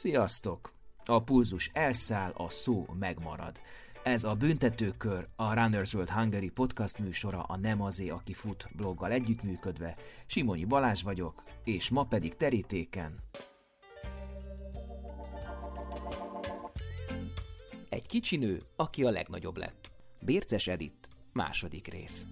Sziasztok! A pulzus elszáll, a szó megmarad. Ez a Büntetőkör, a Runners World Hungary podcast műsora a Nem azé, aki fut bloggal együttműködve. Simonyi Balázs vagyok, és ma pedig terítéken egy kicsi nő, aki a legnagyobb lett. Bérces Edit, második rész.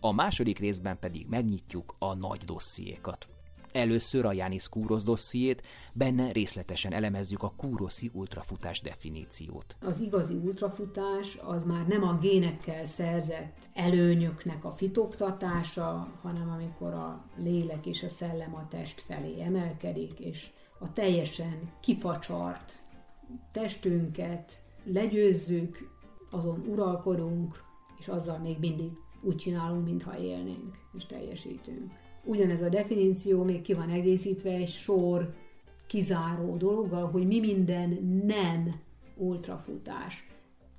A második részben pedig megnyitjuk a nagy dossziékat. Először a Jánisz Kúrosz dossziét, benne részletesen elemezzük a kúroszi ultrafutás definíciót. Az igazi ultrafutás az már nem a génekkel szerzett előnyöknek a fitoktatása, hanem amikor a lélek és a szellem a test felé emelkedik, és a teljesen kifacsart testünket legyőzzük, azon uralkodunk, és azzal még mindig úgy csinálunk, mintha élnénk, és teljesítünk. Ugyanez a definíció még ki van egészítve egy sor kizáró dologgal, hogy mi minden nem ultrafutás.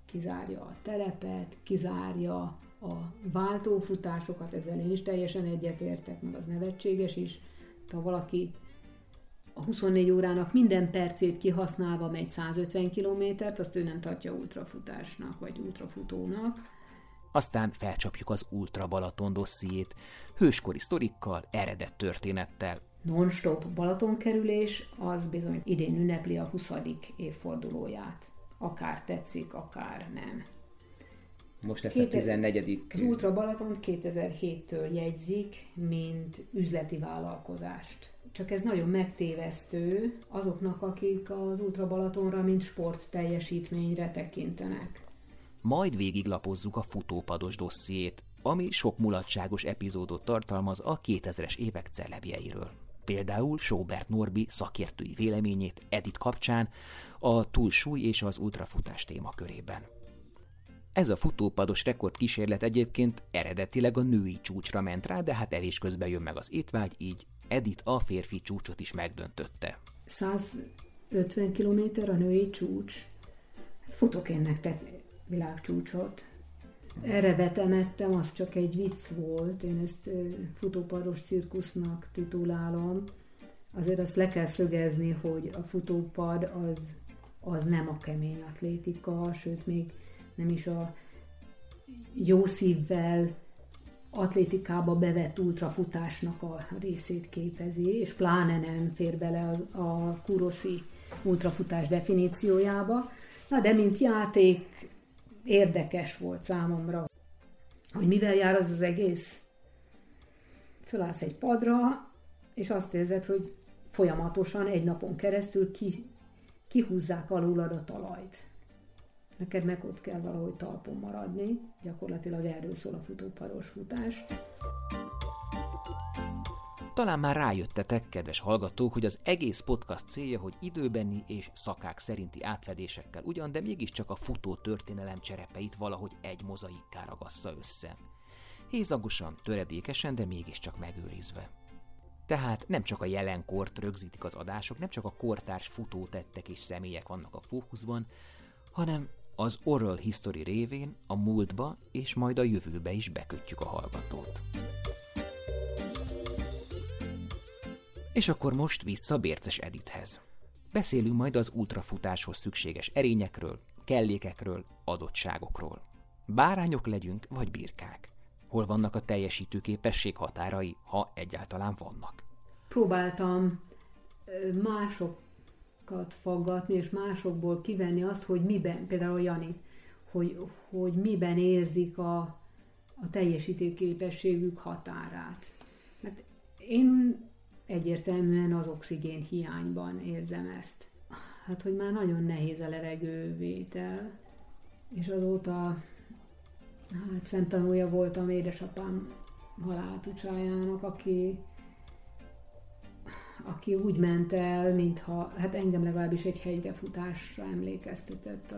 Kizárja a telepet, kizárja a váltófutásokat, ezzel én is teljesen egyetértek, meg az nevetséges is. Ha valaki a 24 órának minden percét kihasználva megy 150 kilométert, azt ő nem tartja ultrafutásnak, vagy ultrafutónak. Aztán felcsapjuk az Ultra Balaton dossziét, hőskori sztorikkal, eredett történettel. Non-stop Balatonkerülés az bizony idén ünnepli a 20. évfordulóját. Akár tetszik, akár nem. Most lesz a 14. Az Ultra Balaton 2007-től jegyzik, mint üzleti vállalkozást. Csak ez nagyon megtévesztő azoknak, akik az Ultra Balatonra, mint sport teljesítményre tekintenek. Majd végiglapozzuk a futópados dossziét, ami sok mulatságos epizódot tartalmaz a 2000-es évek celebjeiről. Például Schobert Norbi szakértői véleményét Edit kapcsán a túlsúly és az ultrafutás témakörében. Ez a futópados rekordkísérlet egyébként eredetileg a női csúcsra ment rá, de hát evés közben jön meg az étvágy, így Edit a férfi csúcsot is megdöntötte. 150 km a női csúcs. Futok énnek tetni. Világcsúcsot. Erre vetemettem, az csak egy vicc volt, én ezt futópados cirkusznak titulálom. Azért azt le kell szögezni, hogy a futópad az nem a kemény atlétika, sőt még nem is a jó szívvel atlétikába bevett ultrafutásnak a részét képezi, és pláne nem fér bele a kúroszi ultrafutás definíciójába. Na de mint játék érdekes volt számomra, hogy mivel jár az egész. Fölállsz egy padra, és azt érzed, hogy folyamatosan egy napon keresztül kihúzzák alulad a talajt. Neked meg ott kell valahogy talpon maradni, gyakorlatilag erről szól a futóparos futás. Talán már rájöttetek, kedves hallgatók, hogy az egész podcast célja, hogy időbeni és szakák szerinti átfedésekkel ugyan, de mégiscsak a futó történelem cserepeit valahogy egy mozaikká ragassza össze. Hézagosan, töredékesen, de mégiscsak megőrizve. Tehát nem csak a jelenkort rögzítik az adások, nem csak a kortárs futótettek és személyek vannak a fókuszban, hanem az oral history révén a múltba és majd a jövőbe is bekötjük a hallgatót. És akkor most vissza Bérces Edithez. Beszélünk majd az ultrafutáshoz szükséges erényekről, kellékekről, adottságokról. Bárányok legyünk, vagy birkák. Hol vannak a teljesítőképesség határai, ha egyáltalán vannak? Próbáltam másokat faggatni, és másokból kivenni azt, hogy miben, például Jani, hogy miben érzik a teljesítőképességük határát. Mert én egyértelműen az oxigén hiányban érzem ezt. Hát, hogy már nagyon nehéz a levegővétel, és azóta hát szemtanúja voltam édesapám haláltucsájának, aki úgy ment el, mintha, hát engem legalábbis egy hegyrefutásra emlékeztetett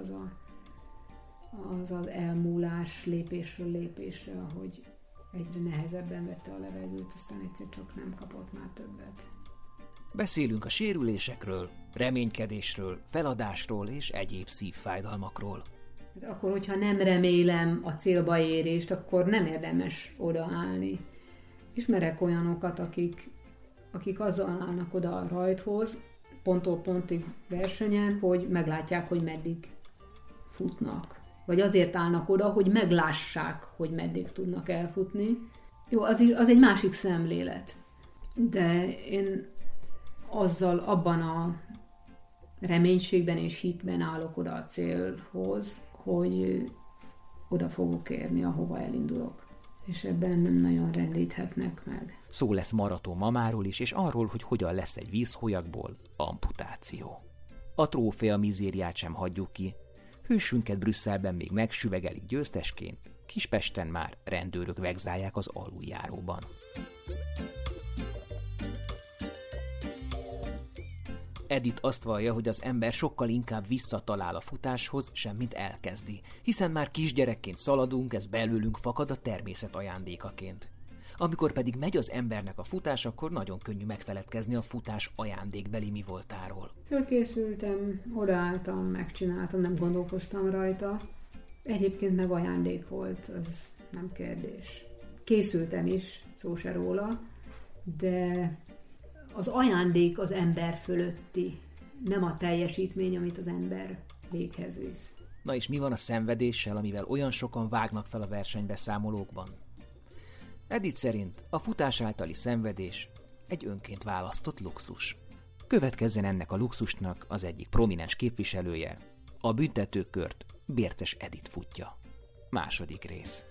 az elmúlás lépésről lépésre, hogy egyre nehezebben vette a levegőt, aztán egyszer csak nem kapott már többet. Beszélünk a sérülésekről, reménykedésről, feladásról és egyéb szívfájdalmakról. Akkor, hogyha nem remélem a célba érést, akkor nem érdemes odaállni. Ismerek olyanokat, akik akik azzal állnak oda a rajthoz, ponttól pontig versenyen, hogy meglátják, hogy meddig futnak. Vagy azért állnak oda, hogy meglássák, hogy meddig tudnak elfutni. Jó, az egy másik szemlélet. De én azzal abban a reménységben és hitben állok oda a célhoz, hogy oda fogok érni, ahova elindulok. És ebben nem nagyon rendíthetnek meg. Szó lesz maraton mamáról is, és arról, hogy hogyan lesz egy vízholyagból amputáció. A trófea mizériát sem hagyjuk ki. Hősünket Brüsszelben még megsüvegelik győztesként, Kispesten már rendőrök vegzálják az aluljáróban. Edit azt vallja, hogy az ember sokkal inkább visszatalál a futáshoz, semmint elkezdi, hiszen már kisgyerekként szaladunk, ez belőlünk fakad a természet ajándékaként. Amikor pedig megy az embernek a futás, akkor nagyon könnyű megfeledkezni a futás ajándékbeli mi voltáról. Fölkészültem, odaálltam, megcsináltam, nem gondolkoztam rajta. Egyébként meg ajándék volt, az nem kérdés. Készültem is, szó se róla, de... az ajándék az ember fölötti, nem a teljesítmény, amit az ember véghez visz. Na és mi van a szenvedéssel, amivel olyan sokan vágnak fel a versenybeszámolókban? Edith szerint a futás általi szenvedés egy önként választott luxus. Következzen ennek a luxusnak az egyik prominens képviselője, a büntetőkört Bérces Edit futja. Második rész.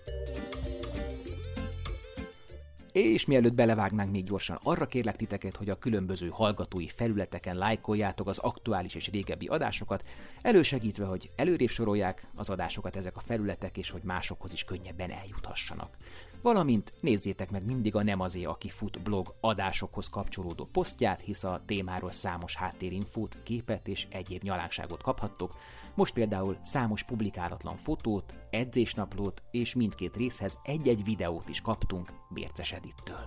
És mielőtt belevágnánk még gyorsan, arra kérlek titeket, hogy a különböző hallgatói felületeken lájkoljátok az aktuális és régebbi adásokat, elősegítve, hogy előrébb sorolják az adásokat ezek a felületek, és hogy másokhoz is könnyebben eljuthassanak. Valamint nézzétek meg mindig a Nem azé, aki fut blog adásokhoz kapcsolódó posztját, hisz a témáról számos háttérinfót, képet és egyéb nyalánkságot kaphattok. Most például számos publikálatlan fotót, edzésnaplót és mindkét részhez egy-egy videót is kaptunk Bérces Edittől.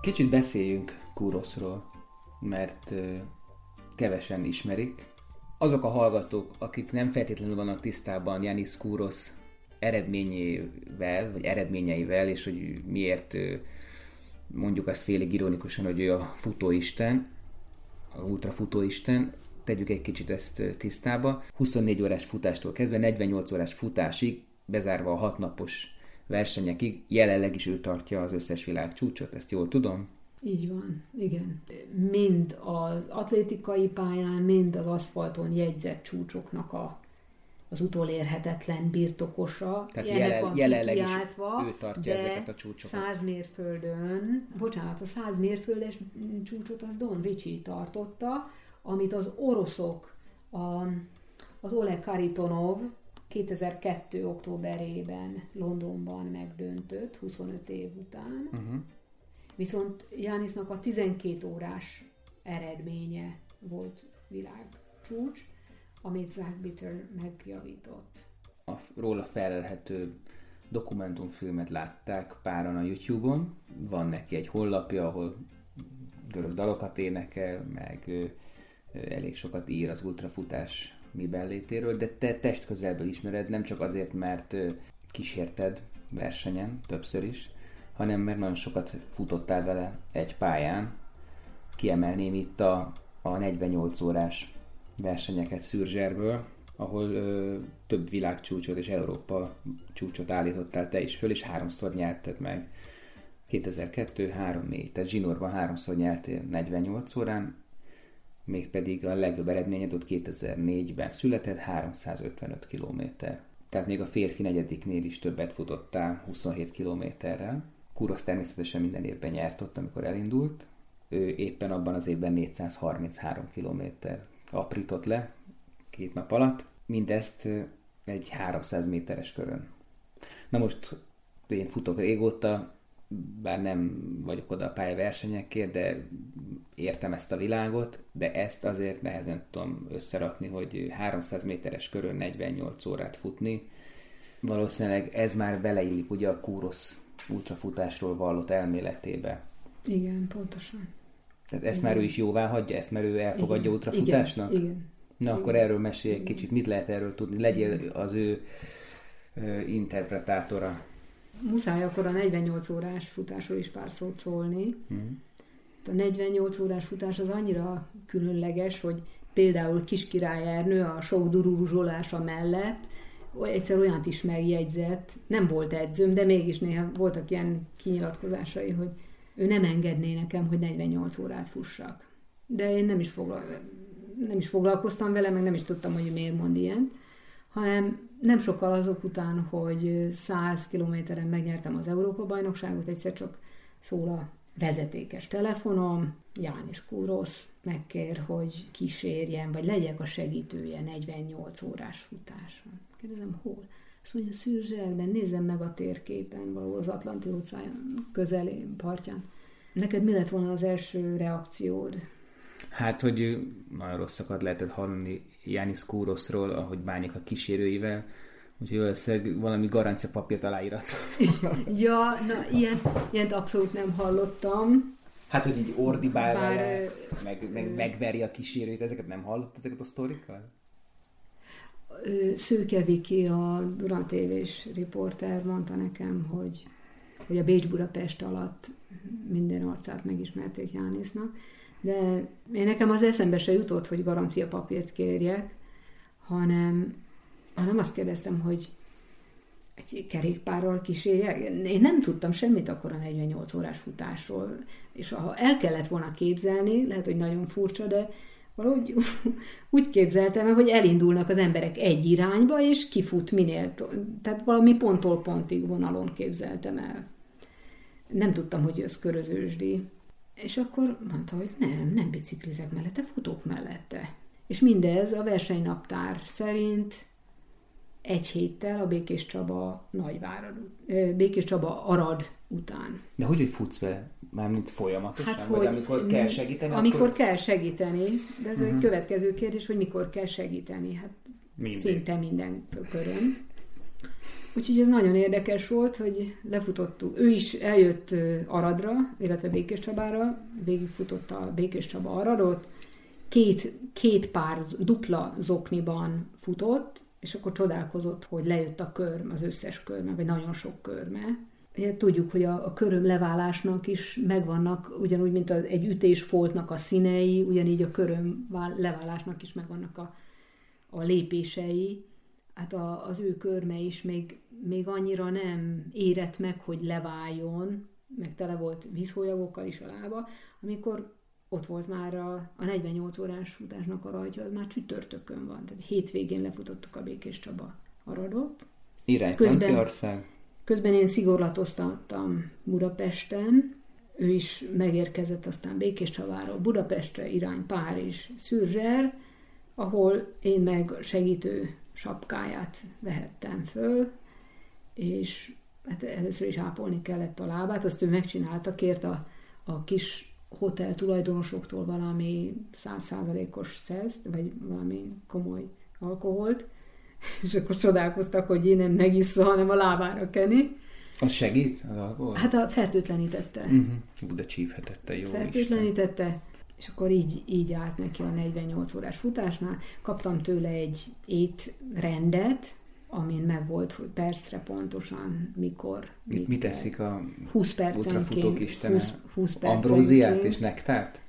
Kicsit beszéljünk Kúroszról, mert kevesen ismerik. Azok a hallgatók, akik nem feltétlenül vannak tisztában Jánisz Kúrosz eredményével, vagy eredményeivel, és hogy miért mondjuk azt félig ironikusan, hogy ő a futóisten, a ultrafutóisten, tegyük egy kicsit ezt tisztába. 24 órás futástól kezdve 48 órás futásig, bezárva a 6 napos versenyekig, jelenleg is ő tartja az összes világcsúcsot, ezt jól tudom? Így van, igen. Mind az atlétikai pályán, mind az aszfalton jegyzett csúcsoknak az utolérhetetlen birtokosa. Tehát jelenleg is ő tartja ezeket a csúcsokat. 100 mérföldes csúcsot az Don Vici tartotta, amit az oroszok, az Oleg Kharitonov 2002. októberében Londonban megdöntött, 25 év után. Uh-huh. Viszont Jánisznak a 12 órás eredménye volt világcsúcs, amit Zach Bitter megjavított. A róla felelhető dokumentumfilmet látták páran a YouTube-on. Van neki egy honlapja, ahol görög dalokat énekel, meg elég sokat ír az ultrafutás miben létéről, de te testközelből ismered, nem csak azért, mert kísérted versenyen többször is, hanem mert nagyon sokat futottál vele egy pályán. Kiemelném itt a 48 órás versenyeket Surgèresből, ahol több világcsúcsot és Európa csúcsot állítottál te is föl, és 3-szor nyerted meg. 2002, 3-4, tehát Zsinórban 3-szor nyertél 48 órán, mégpedig a legjobb eredményed ott 2004-ben született, 355 kilométer. Tehát még a férfi negyediknél is többet futottál 27 kilométerrel. Kúrosz természetesen minden évben nyert ott, amikor elindult. Ő éppen abban az évben 433 kilométer aprított le 2 nap alatt. Mindezt egy 300 méteres körön. Na most én futok régóta, bár nem vagyok oda a pályaversenyekért, de értem ezt a világot, de ezt azért nehezen tudom összerakni, hogy 300 méteres körön 48 órát futni. Valószínűleg ez már beleillik ugye a Kúrosz ultrafutásról vallott elméletébe. Igen, pontosan. Tehát ezt igen. Már ő is jóvá hagyja, ezt már ő elfogadja ultrafutásnak? Igen. Na igen. Akkor erről mesélj egy kicsit, mit lehet erről tudni? Legyél az ő interpretátora. Muszáj akkor a 48 órás futásról is pár szót szólni. A 48 órás futás az annyira különleges, hogy például Kiskirály Ernő a sok dururuzsolása mellett egyszer olyant is megjegyzett, nem volt edzőm, de mégis néha voltak ilyen kinyilatkozásai, hogy ő nem engedné nekem, hogy 48 órát fussak. De én nem is foglalkoztam vele, meg nem is tudtam, hogy miért mond ilyen, hanem nem sokkal azok után, hogy 100 kilométeren megnyertem az Európa-bajnokságot, egyszer csak szól a vezetékes telefonom, Jánisz Kúrosz megkér, hogy kísérjen, vagy legyek a segítője 48 órás futáson. Kérdezem, hol? Azt mondja, Surgèresben, nézzem meg a térképen, valahol az Atlanti óceán közelén, partján. Neked mi lett volna az első reakciód? Hát, hogy nagyon rosszakat lehetett hallani Jánisz Kúroszról, ahogy bánik a kísérőivel, úgyhogy valószínűleg valami garancia papírt aláírattam. Ja, na ilyent abszolút nem hallottam. Hát, hogy így ordibál vele, megveri a kísérőit, ezeket nem hallottad, ezeket a sztorikkal? Szőke Viki, a Durant TV-s riporter mondta nekem, hogy a Bécs-Budapest alatt minden arcát megismerték Jánisznak, de én nekem az eszembe se jutott, hogy garancia papírt kérjek, hanem azt kérdeztem, hogy egy kerékpárral kísérjek. Én nem tudtam semmit akkor a 48 órás futásról, és ha el kellett volna képzelni, lehet, hogy nagyon furcsa, de valahogy úgy képzeltem, hogy elindulnak az emberek egy irányba, és kifut minél, tehát valami ponttól pontig vonalon képzeltem el. Nem tudtam, hogy ez körözősdi. És akkor mondta, hogy nem biciklizek mellette, futok mellette. És mindez a versenynaptár szerint egy héttel a Békés Csaba Arad után. De hogy futsz vele? Mármint folyamatosan? Hát, hogy amikor kell segíteni? Kell segíteni. De ez a következő kérdés, hogy mikor kell segíteni. Hát szinte minden körön. Úgyhogy ez nagyon érdekes volt, hogy lefutottuk. Ő is eljött Aradra, illetve Békés Csabára, végigfutotta a Békés Csaba Aradot, két pár dupla zokniban futott, és akkor csodálkozott, hogy lejött a körm, az összes körme, vagy nagyon sok körme. Tudjuk, hogy a körömleválásnak is megvannak, ugyanúgy, mint egy ütésfoltnak a színei, ugyanígy a körömleválásnak is megvannak a lépései. Hát az ő körme is még annyira nem érett meg, hogy leváljon, meg tele volt vízhólyagokkal is a lába, amikor ott volt már a 48 órás futásnak a rajtja, az már csütörtökön van. Tehát hétvégén lefutottuk a Békés Csaba Aradot. Irány Franciaország. Közben én szigorlatoztattam Budapesten, ő is megérkezett aztán Békés Csabáról Budapestre, irány Párizs, Surgères, ahol én meg segítő sapkáját vehettem föl, és hát először is ápolni kellett a lábát, azt ő megcsinálta, kért a kis hotel tulajdonosoktól valami 100%-os szeszt, vagy valami komoly alkoholt, és akkor csodálkoztak, hogy én nem megissza, hanem a lábára keni. Az segít? Az alkohol? Hát fertőtlenítette. De csíphetette, jó. Fertőtlenítette, Isten. És akkor így állt neki a 48 órás futásnál. Kaptam tőle egy étrendet, amin meg volt, hogy percre pontosan, mikor. Mit eszik a 20 ultrafutók istene? 20 ambróziát és nektárt?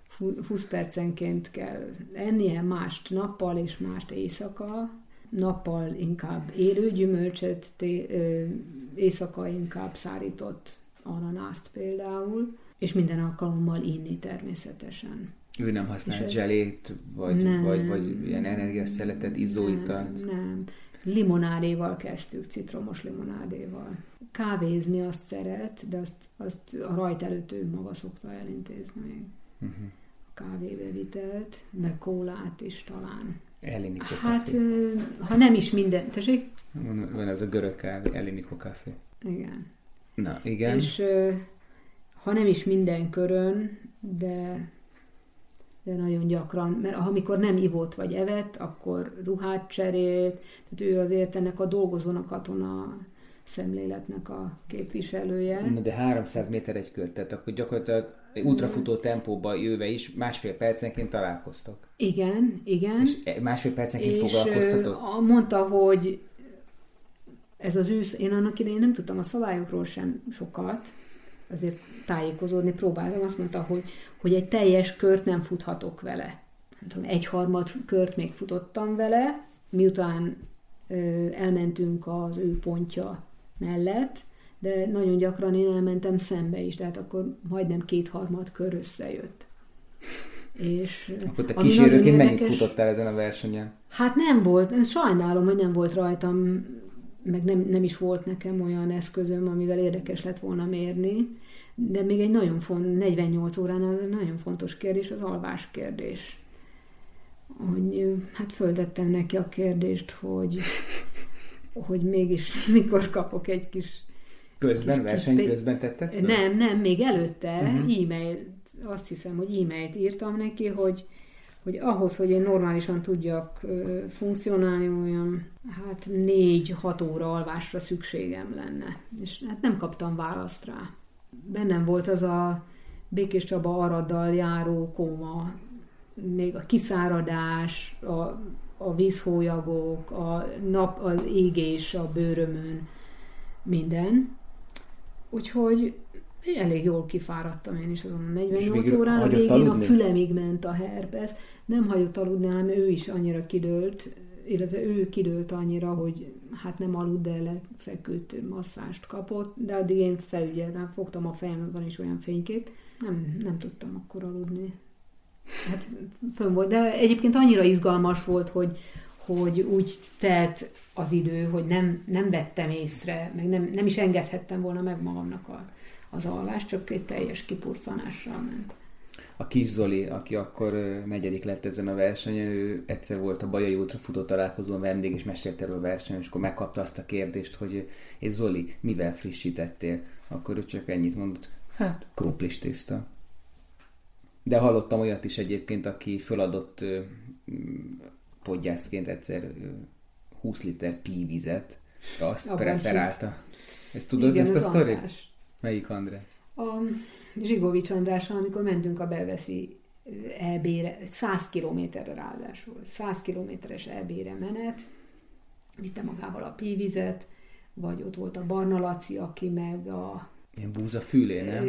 20 percenként kell ennie, mást nappal és mást éjszaka. Nappal inkább élő gyümölcsöt, éjszaka inkább szárított ananászt például, és minden alkalommal inni természetesen. Ő nem használ zselét, vagy ilyen energiaszeletet, izzóitalt? Nem. Limonádéval kezdtük, citromos limonádéval. Kávézni azt szeret, de azt a rajt előtt ő maga szokta elintézni még. A kávébevitelt, meg kólát is talán. Ellénikó kávé. Ha nem is minden... Tessék? Van ez a görög kávé, ellénikó kávé. Igen. Na, igen. És ha nem is minden körön, de nagyon gyakran, mert amikor nem ivott vagy evett, akkor ruhát cserélt, tehát ő azért ennek a dolgozónak, katona szemléletnek a képviselője. Na de 300 méter egy kör, tehát akkor gyakorlatilag ultrafutó tempóba jöve is másfél percenként találkoztak. Igen. És másfél percenként foglalkoztatott. Mondta, hogy Ez az ősz, én annak idején nem tudtam a szabályokról sem sokat, azért tájékozódni próbáltam, azt mondta, hogy egy teljes kört nem futhatok vele. Nem tudom, egyharmad kört még futottam vele, miután elmentünk az ő pontja mellett, de nagyon gyakran én elmentem szembe is, tehát akkor majdnem kétharmad kör összejött. És akkor te kísérőként mennyit futottál ezen a versenyen? Hát nem volt, sajnálom, hogy nem volt rajtam, meg nem is volt nekem olyan eszközöm, amivel érdekes lett volna mérni, de még egy nagyon fontos, 48 óránál nagyon fontos kérdés, az alvás kérdés. Hogy, hát föltettem neki a kérdést, hogy mégis mikor kapok egy kis... Közben, verseny közben tetted? Föl? Nem, még előtte e-mail, azt hiszem, hogy e-mailt írtam neki, hogy ahhoz, hogy én normálisan tudjak funkcionálni, olyan hát 4-6 óra alvásra szükségem lenne. És hát nem kaptam választ rá. Bennem volt az a Békés Csaba Araddal járó kóma, még a kiszáradás, a vízhólyagok, a nap, az égés a bőrömön, minden. Úgyhogy elég jól kifáradtam én is azon a 48 órán. A végén a fülemig ment a herpesz. Nem hagyott aludni, hanem ő is annyira kidőlt, illetve ő kidőlt annyira, hogy hát nem aludt, de lefeküdt, masszást kapott, de addig én felügyeltem, fogtam a fejemben, van is olyan fénykép. Nem tudtam akkor aludni. Hát fönn volt, de egyébként annyira izgalmas volt, hogy úgy telt az idő, hogy nem vettem észre, meg nem is engedhettem volna meg magamnak az alvást, csak egy teljes kipurcanással ment. A Kis Zoli, aki akkor negyedik lett ezen a versenyen, ő egyszer volt a Bajai Ultra futó találkozón vendég, és mesélt erről a versenyen, és akkor megkapta azt a kérdést, hogy és Zoli, mivel frissítettél? Akkor ő csak ennyit mondott, hát krumplis tészta. De hallottam olyat is egyébként, aki föladott podgyászként egyszer 20 liter pívizet, azt preferálta. Ezt tudod, igen, ezt a sztorit? Melyik András? A Zsigovics Andrással, amikor mentünk a Belveszi elbére, 100 kilométerre ráadásul, 100 kilométeres elbére menet, vitte magával a pívizet, vagy ott volt a Barna Laci, aki meg a... Ilyen búza fülé, nem?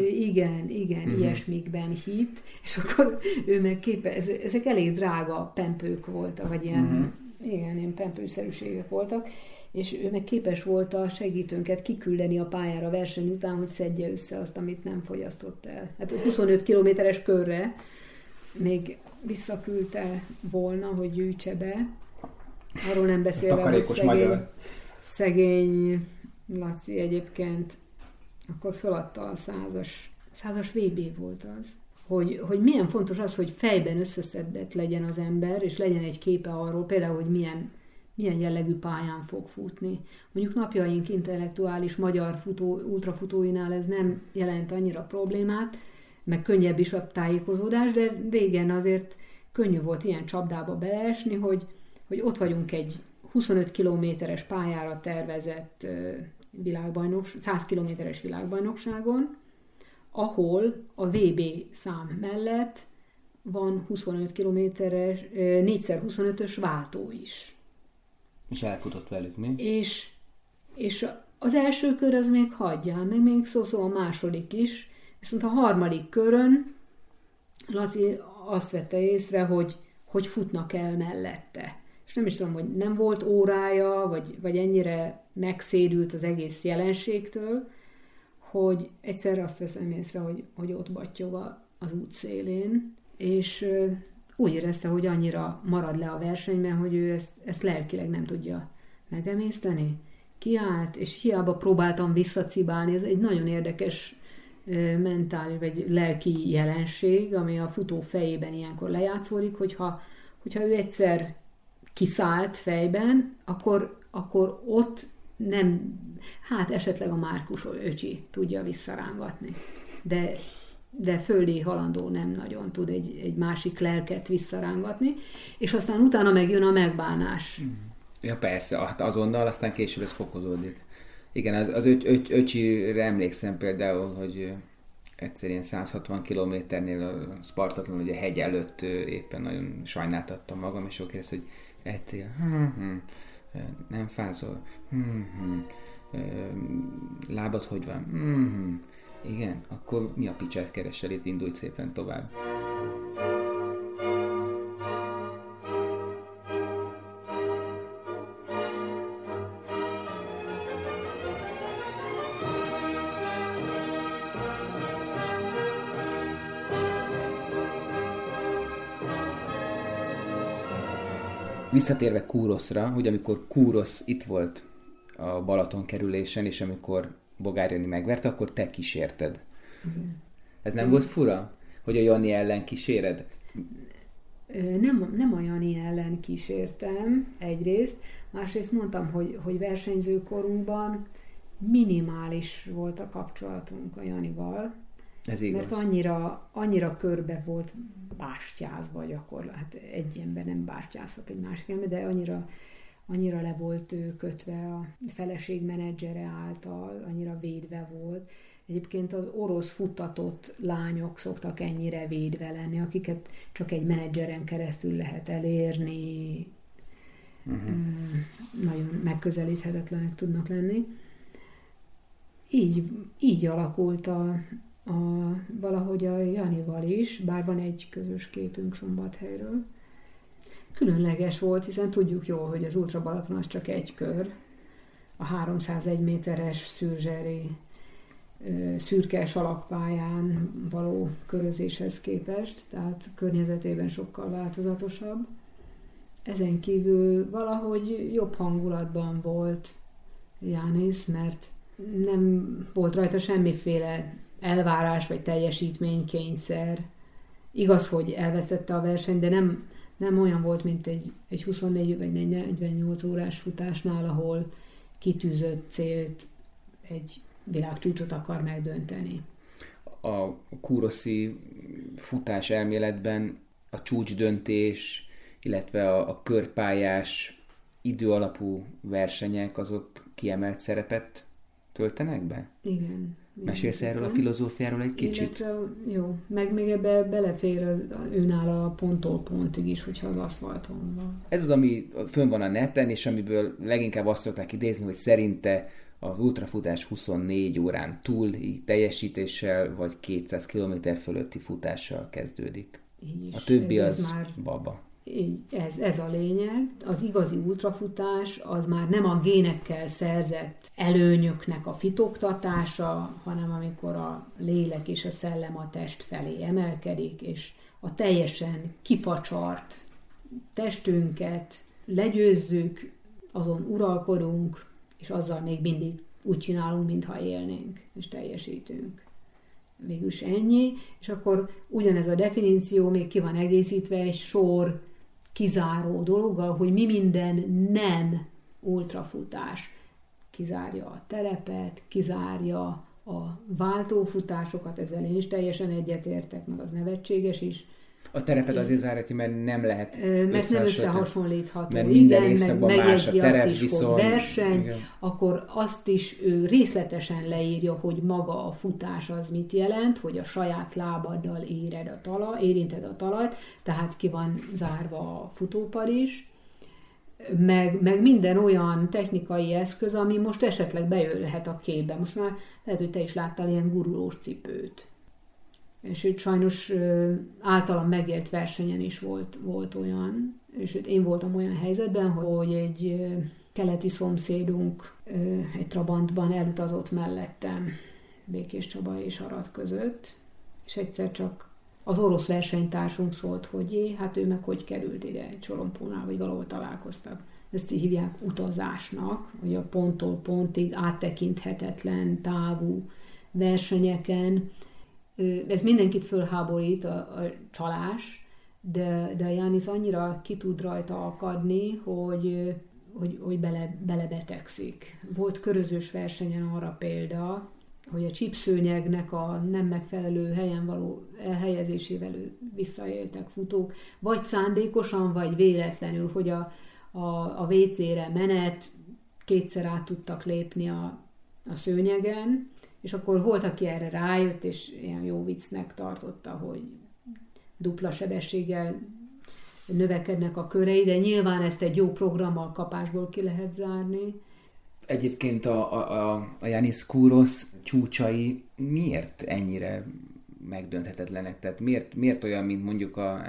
Igen, ilyesmikben hitt, és akkor ő meg ezek elég drága pempők voltak, vagy ilyen pempőszerűségek voltak, és ő meg képes volt a segítőnket kiküldeni a pályára a verseny után, hogy szedje össze azt, amit nem fogyasztott el. Hát 25 kilométeres körre még visszaküldte volna, hogy gyűjtse be. Arról nem beszélve, hogy szegény Laci egyébként akkor feladta a 100-as VB volt az, hogy milyen fontos az, hogy fejben összeszedett legyen az ember, és legyen egy képe arról, például, hogy milyen jellegű pályán fog futni. Mondjuk napjaink intellektuális magyar ultrafutóinál ez nem jelent annyira problémát, meg könnyebb is a tájékozódás, de régen azért könnyű volt ilyen csapdába beleesni, hogy ott vagyunk egy 25 kilométeres pályára tervezett világbajnoks, 100 kilométeres világbajnokságon, ahol a VB szám mellett van 25 kilométeres, 4x25-ös váltó is. És elfutott velük, mi? És az első kör az még hagyjál, meg még szó a második is, viszont a harmadik körön Laci azt vette észre, hogy futnak el mellette. És nem is tudom, hogy nem volt órája, vagy ennyire megszédült az egész jelenségtől, hogy egyszer azt veszem észre, hogy ott battyog az út szélén, és úgy érezte, hogy annyira marad le a versenyben, hogy ő ezt lelkileg nem tudja megemészteni. Kiállt, és hiába próbáltam visszacibálni, ez egy nagyon érdekes mentális, vagy lelki jelenség, ami a futó fejében ilyenkor lejátszódik, hogyha ő egyszer kiszállt fejben, akkor ott nem, hát esetleg a Márkus öcsi tudja visszarángatni. De földi halandó nem nagyon tud egy másik lelket visszarángatni, és aztán utána megjön a megbánás. Ja persze, hát azonnal, aztán később ez fokozódik. Igen, az öcsire emlékszem például, hogy egyszer ilyen 160 kilométernél a Spartatlon, ugye hegy előtt éppen nagyon sajnáltattam magam, és akkor kérdezte, hogy ettél. Nem fázol? Lábad hogy van? Igen, akkor mi a picsát keresel itt, indulj szépen tovább. Visszatérve Kúroszra, hogy amikor Kúrosz itt volt a Balaton kerülésen, és amikor Bogár Jani megverte, akkor te kísérted. Ez nem volt fura, hogy a Jani ellen kíséred? Nem a Jani ellen kísértem egyrészt, másrészt mondtam, hogy versenyzőkorunkban minimális volt a kapcsolatunk a Janival. Ez igaz. Mert annyira körbe volt bástyázva gyakorlatilag. Hát egy ember nem bástyázhat egy másik ember, de annyira le volt kötve a feleség menedzsere által, annyira védve volt. Egyébként az orosz futtatott lányok szoktak ennyire védve lenni, akiket csak egy menedzseren keresztül lehet elérni. Nagyon megközelíthetetlenek tudnak lenni. Így alakult valahogy a Janival is, bár van egy közös képünk Szombathelyről. Különleges volt, hiszen tudjuk jól, hogy az Ultra Balaton az csak egy kör, a 301 méteres szürgeri szürkes alakpályán való körözéshez képest, tehát környezetében sokkal változatosabb. Ezen kívül valahogy jobb hangulatban volt Jánisz, mert nem volt rajta semmiféle elvárás vagy teljesítménykényszer. Igaz, hogy elvesztette a versenyt, de nem olyan volt, mint egy 24 vagy 48 órás futásnál, ahol kitűzött célt, egy világcsúcsot akar megdönteni. A kúroszi futás elméletben a csúcsdöntés, illetve a körpályás időalapú versenyek, azok kiemelt szerepet töltenek be? Igen. Mesélsz erről a filozófiáról egy kicsit? Jó, meg még ebbe belefér őnála a ponttól pontig is, hogyha az aszfalton van. Ez az, ami fönn van a neten, és amiből leginkább azt szokták idézni, hogy szerinte az ultrafutás 24 órán túli teljesítéssel, vagy 200 km fölötti futással kezdődik. Így is. A többi az már... baba. Ez a lényeg. Az igazi ultrafutás az már nem a génekkel szerzett előnyöknek a fitoktatása, hanem amikor a lélek és a szellem a test felé emelkedik, és a teljesen kifacsart testünket legyőzzük, azon uralkodunk, és azzal még mindig úgy csinálunk, mintha élnénk, és teljesítünk. Végülis ennyi, és akkor ugyanez a definíció még ki van egészítve egy sor kizáró dologgal, hogy mi minden nem ultrafutás. Kizárja a telepet, kizárja a váltófutásokat, ezzel én is teljesen egyetértek, meg az nevetséges is. A terepet azért zárja ki, mert nem lehet összehasonlítható. Mert nem összehasonlítható, mert minden évszakban más a terep, viszont... verseny, igen. Akkor azt is ő részletesen leírja, hogy maga a futás az mit jelent, hogy a saját lábaddal érinted a talajt, tehát ki van zárva a futópar is, meg minden olyan technikai eszköz, ami most esetleg bejöhet a képbe. Most már lehet, hogy te is láttál ilyen gurulós cipőt. És sajnos általam megélt versenyen is volt olyan, és én voltam olyan helyzetben, hogy egy keleti szomszédunk egy Trabantban elutazott mellettem Békés Csaba és Arad között, és egyszer csak az orosz versenytársunk szólt, hogy hát ő meg hogy került ide, egy Sorompónál, vagy valahol találkoztak. Ezt így hívják utazásnak, hogy a ponttól pontig áttekinthetetlen távú versenyeken. Ez mindenkit fölháborít, a csalás, de Jánisz annyira ki tud rajta akadni, hogy belebetegszik. Volt körözős versenyen arra példa, hogy a csípszőnyegnek a nem megfelelő helyen való elhelyezésével visszaéltek futók, vagy szándékosan, vagy véletlenül, hogy a WC-re menet kétszer át tudtak lépni a szőnyegen, és akkor volt, aki erre rájött, és ilyen jó viccnek tartotta, hogy dupla sebességgel növekednek a körei, de nyilván ezt egy jó programmal kapásból ki lehet zárni. Egyébként a Jánisz Kúrosz csúcsai miért ennyire megdönthetetlenek? Tehát miért olyan, mint mondjuk a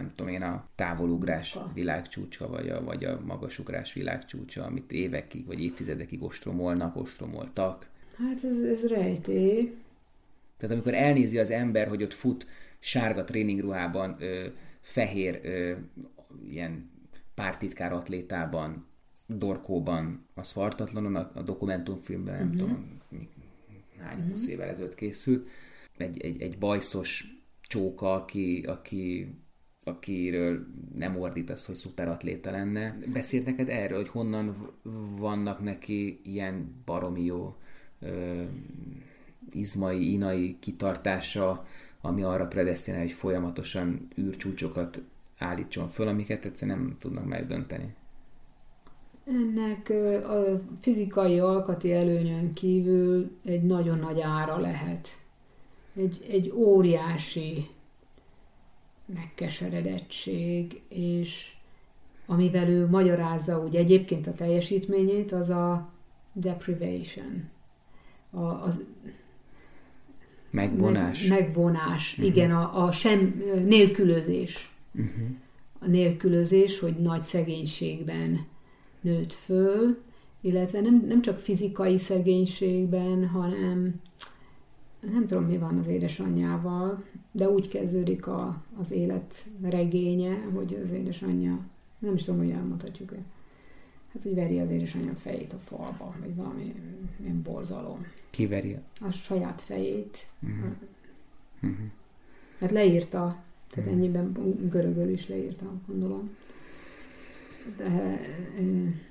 távolugrás világcsúcsa, vagy a magasugrás világcsúcsa, amit évekig, vagy évtizedekig ostromoltak? Hát ez rejtély. Tehát amikor elnézi az ember, hogy ott fut sárga tréningruhában, fehér ilyen pártitkár atlétában, dorkóban, a Spartatlonon, a dokumentumfilmben, nem tudom, hány 20 évvel ezelőtt készült, egy bajszos csóka, akiről nem ordítasz, hogy szuperatléta lenne. Beszélt neked erről, hogy honnan vannak neki ilyen baromi jó izmai, inai kitartása, ami arra predesztinál, hogy folyamatosan űrcsúcsokat állítson föl, amiket egyszerűen nem tudnak megdönteni. Ennek a fizikai alkati előnyön kívül egy nagyon nagy ára lehet. Egy óriási megkeseredettség, és amivel ő magyarázza úgy egyébként a teljesítményét, az a deprivation. Megvonás. Megvonás, igen, nélkülözés. A nélkülözés, hogy nagy szegénységben nőtt föl, illetve nem csak fizikai szegénységben, hanem nem tudom, mi van az édesanyjával, de úgy kezdődik az élet regénye, hogy az édesanyja, nem is tudom, hogy elmondhatjuk, hát hogy veri az édesanyja fejét a falba, vagy valami ilyen borzalom. Ki veri? A saját fejét. Hát leírta, tehát ennyiben görögül is leírta, gondolom. De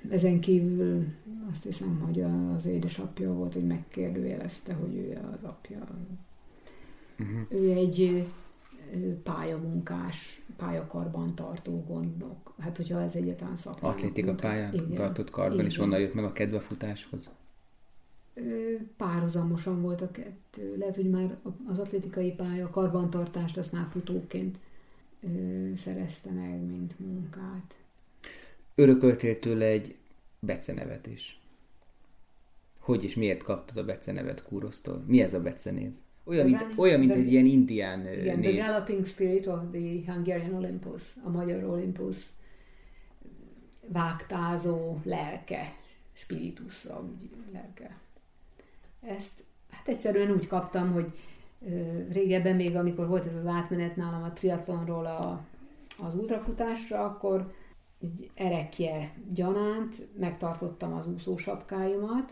ezen kívül azt hiszem, hogy az édesapja volt, hogy megkérdőjelezte, hogy ő az apja. Ő egy pályamunkás, pályakarban tartó gondnok. Hát, hogyha ez egyetlen szakmának. Atlétika pályán tartott karban, igen. És onnan jött meg a kedve a futáshoz? Párhuzamosan volt a kettő. Lehet, hogy már az atlétikai pálya karbantartást azt már futóként szerezte meg, mint munkát. Örököltél tőle egy becenevet is. Hogy és miért kaptad a becenevet Kúrosztól? Mi ez a becenév? Olyan, mint egy ilyen indián név. The Galloping Spirit of the Hungarian Olympus, a magyar Olympus vágtázó lelke, spiritus, lelke. Ezt hát egyszerűen úgy kaptam, hogy régebben még, amikor volt ez az átmenet nálam a triatlonról az ultrafutásra, akkor egy erekje gyanánt, megtartottam az úszósapkáimat,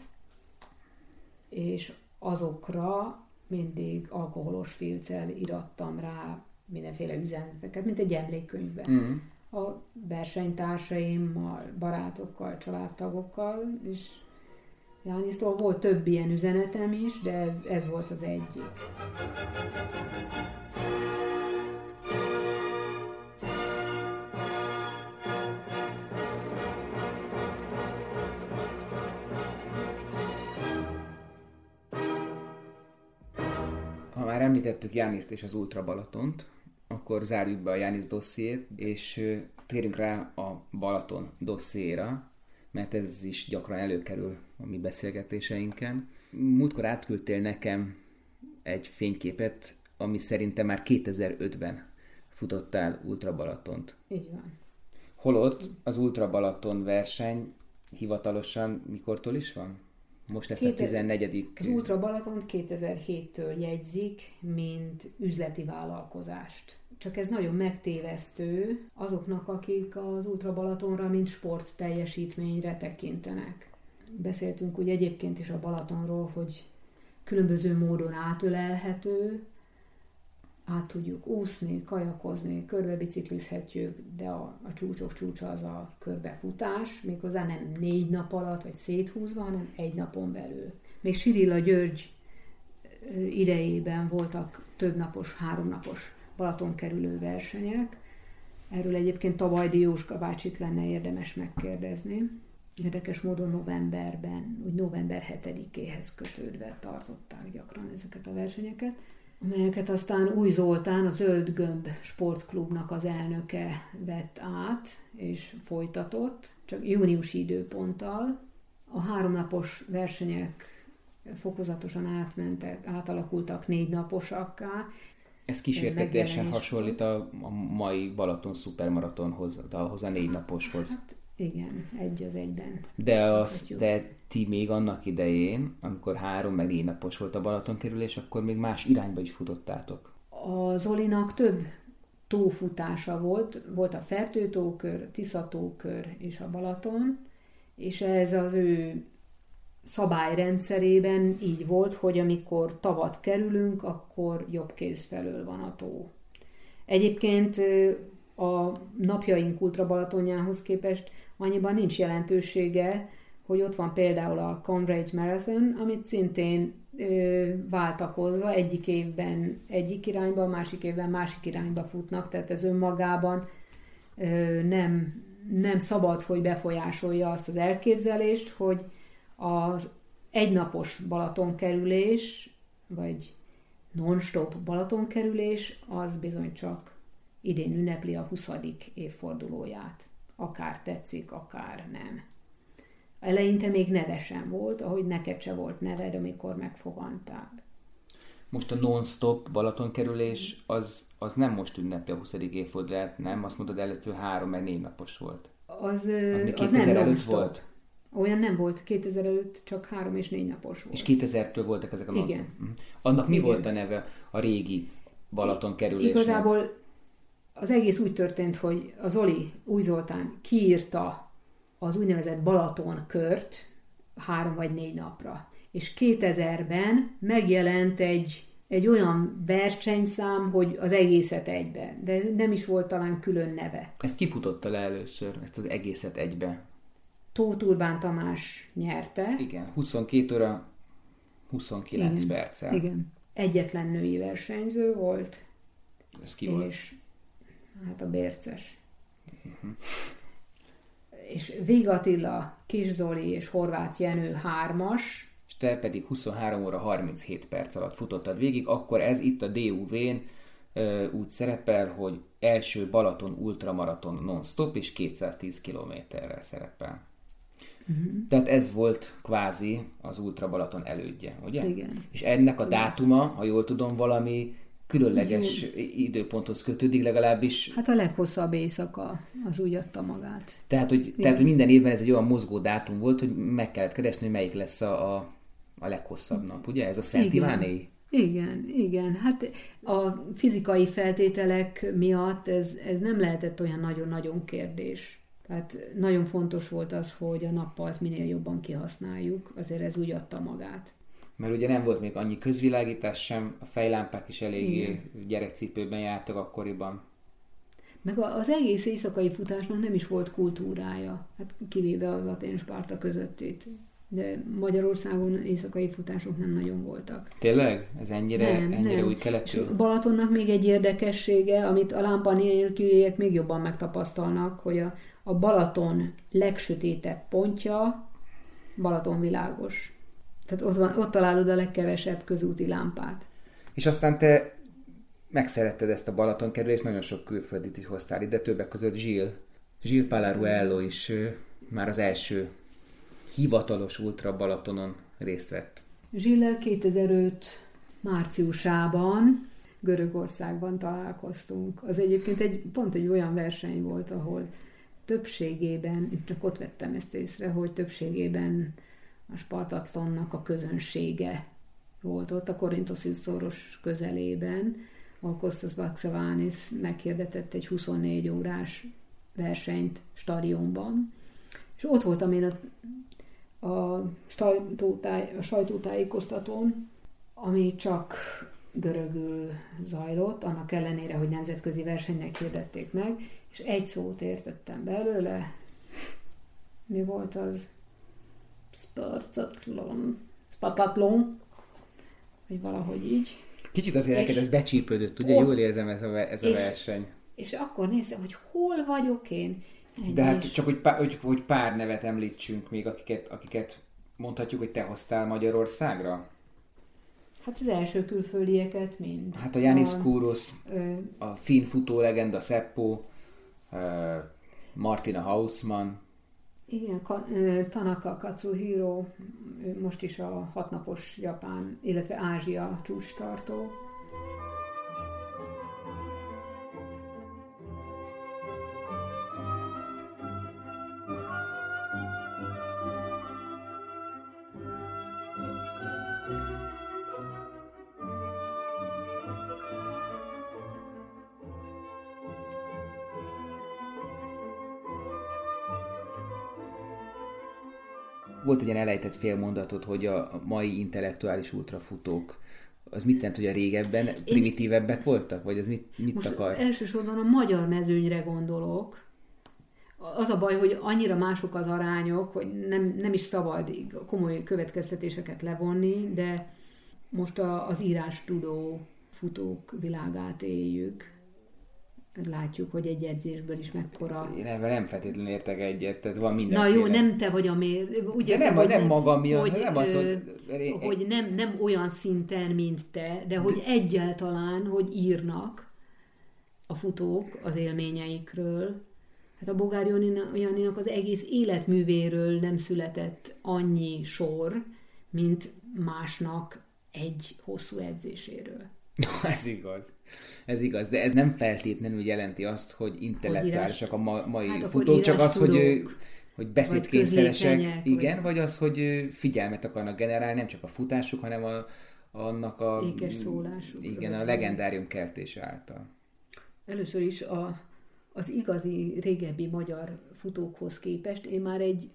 és azokra mindig alkoholos filccel irattam rá mindenféle üzeneteket, mint egy emlékkönyvben. A versenytársaimmal, barátokkal, családtagokkal, és Jánisztól volt több ilyen üzenetem is, de ez volt az egyik. Már említettük Jániszt és az Ultra Balatont, akkor zárjuk be a Jánisz dossziét, és térünk rá a Balaton dossziéra, mert ez is gyakran előkerül a mi beszélgetéseinken. Múltkor átküldtél nekem egy fényképet, ami szerintem már 2005-ben futottál Ultra Balatont. Így van. Holott az Ultra Balaton verseny hivatalosan mikortól is van? Most lesz a 14. Az Ultra Balatont 2007-től jegyzik, mint üzleti vállalkozást. Csak ez nagyon megtévesztő azoknak, akik az Ultra Balatonra, mint sport teljesítményre tekintenek. Beszéltünk úgy egyébként is a Balatonról, hogy különböző módon átölelhető, át tudjuk úszni, kajakozni, körbebiciklizhetjük, de a csúcsok csúcsa az a körbefutás, méghozzá nem 4 nap alatt, vagy széthúzva, hanem egy napon belül. Még Sirilla György idejében voltak többnapos, 3 napos Balatonkerülő versenyek. Erről egyébként tavaly Dióska bácsit lenne érdemes megkérdezni. Érdekes módon novemberben, úgy november 7-éhez kötődve tartották gyakran ezeket a versenyeket. amelyeket aztán Új Zoltán, a Zöld Gömb sportklubnak az elnöke vett át, és folytatott, csak júniusi időponttal. A háromnapos versenyek fokozatosan átmentek, átalakultak négynaposakká. Ez kísértetiesen hasonlít a mai Balaton szupermaratonhoz, ahhoz a négynaposhoz. Hát igen, egy az egyben. De ti még annak idején, amikor 3 meg 4 napos volt a Balatonkerülés, akkor még más irányba is futottátok. A Zolinak több tófutása volt. Volt a Fertőtókör, Tiszatókör és a Balaton, és ez az ő szabályrendszerében így volt, hogy amikor tavat kerülünk, akkor jobb kéz felől van a tó. Egyébként a napjaink Ultra Balatonjához képest annyiban nincs jelentősége, hogy ott van például a Cambridge Marathon, amit szintén váltakozva egyik évben egyik irányba, a másik évben másik irányba futnak, tehát ez önmagában nem szabad, hogy befolyásolja azt az elképzelést, hogy az egynapos Balatonkerülés, vagy non-stop Balatonkerülés, az bizony csak idén ünnepli a 20. évfordulóját. Akár tetszik, akár nem. Eleinte még neve sem volt, ahogy neked se volt neved, amikor megfogantál. Most a non-stop Balatonkerülés, az nem most ünnepli a 20. évfordulóját, nem? Azt mondod, előttől 3 meg 4 napos volt. Az nem non-stop volt. Olyan nem volt, 2000 előtt csak 3 és 4 napos volt. És 2000-től voltak ezek a napok. Igen. Annak mi volt a neve a régi Balatonkerülésnek? Igazából az egész úgy történt, hogy a Zoli Új Zoltán kiírta az úgynevezett Balatonkört 3 vagy 4 napra. És 2000-ben megjelent egy olyan versenyszám, hogy az egészet egybe. De nem is volt talán külön neve. Ezt kifutotta le először, ezt az egészet egybe? Tóth Urbán Tamás nyerte. Igen, 22 óra 29 perccel. Igen. Egyetlen női versenyző volt. Ez ki volt? És hát a Bérces. Uh-huh. És Vig Attila, Kis Zoli és Horváth Jenő 3-as. És te pedig 23 óra 37 perc alatt futottad végig, akkor ez itt a DUV-n úgy szerepel, hogy első Balaton ultramaraton non-stop és 210 kilométerrel szerepel. Uh-huh. Tehát ez volt kvázi az Ultra Balaton elődje, ugye? Igen. És ennek a dátuma, ha jól tudom, valami különleges időponthoz kötődik legalábbis. Hát a leghosszabb éjszaka, az úgy adta magát. Tehát, hogy minden évben ez egy olyan mozgó dátum volt, hogy meg kellett keresni, hogy melyik lesz a leghosszabb nap, ugye? Ez a Szent Ivánéi? Igen. Hát a fizikai feltételek miatt ez nem lehetett olyan nagyon-nagyon kérdés. Tehát nagyon fontos volt az, hogy a nappalt minél jobban kihasználjuk, azért ez úgy adta magát. Mert ugye nem volt még annyi közvilágítás sem, a fejlámpák is eléggé gyerekcipőben jártak akkoriban. Meg az egész éjszakai futásnak nem is volt kultúrája, hát kivéve az Atén és Sparta közöttét. De Magyarországon éjszakai futások nem nagyon voltak. Tényleg? Ez ennyire új keletű? Balatonnak még egy érdekessége, amit a lámpa nélküliek még jobban megtapasztalnak, hogy a Balaton legsötétebb pontja Balaton világos. Tehát ott találod a legkevesebb közúti lámpát. És aztán te megszeretted ezt a Balatonkerülést, nagyon sok külföldit is hoztál ide, többek között Zsill Pála Ruello is már az első hivatalos Ultra Balatonon részt vett. Zsillel 2005 márciusában Görögországban találkoztunk. Az egyébként pont egy olyan verseny volt, ahol többségében, csak ott vettem ezt észre, hogy többségében a Spartatlonnak a közönsége volt ott, a Korintoszi szoros közelében, ahol Kostas Baksavánis meghirdetett egy 24 órás versenyt stadionban, és ott voltam én a sajtótájékoztatón, ami csak görögül zajlott, annak ellenére, hogy nemzetközi versenynek hirdették meg, és egy szót értettem belőle. Mi volt az? Spartatlon. Vagy valahogy így. Kicsit azért neked ez becsípődött, ugye? Ott, jól érzem ez a verseny. És akkor nézem, hogy hol vagyok én. De hát csak, hogy pár nevet említsünk még, akiket mondhatjuk, hogy te hoztál Magyarországra? Hát az első külföldieket mind. Hát a Jánisz Kúrosz, a finn futólegenda Seppo, Martina Hausmann. Igen, Tanaka Katsuhiro, most is a 6 napos Japán, illetve Ázsia csúcstartó. Volt egy ilyen elejtett félmondatot, hogy a mai intellektuális ultrafutók, az mit jelent, hogy a régebben primitívebbek voltak? Vagy az mit akar? Elsősorban a magyar mezőnyre gondolok. Az a baj, hogy annyira mások az arányok, hogy nem is szabad komoly következtetéseket levonni, de most az írástudó futók világát éljük. Látjuk, hogy egy edzésből is mekkora... Én ebben nem feltétlenül értek egyet, tehát van mindenféle. Na jó, nem te vagy a mér... Ugye, nem magam miatt, hogy nem olyan szinten, mint te, de hogy egyáltalán, hogy írnak a futók az élményeikről. Hát a Bogár Janinak az egész életművéről nem született annyi sor, mint másnak egy hosszú edzéséről. No, ez igaz, de ez nem feltétlenül jelenti azt, hogy intellektuálisak a mai futók, csak az, hogy beszédkényszeresek, igen, vagy az, hogy figyelmet akarnak generálni, nem csak a futásuk, hanem annak a ékes szólásuk. Igen, a legendárium keltése által. Először is az igazi, régebbi magyar futókhoz képest én már egy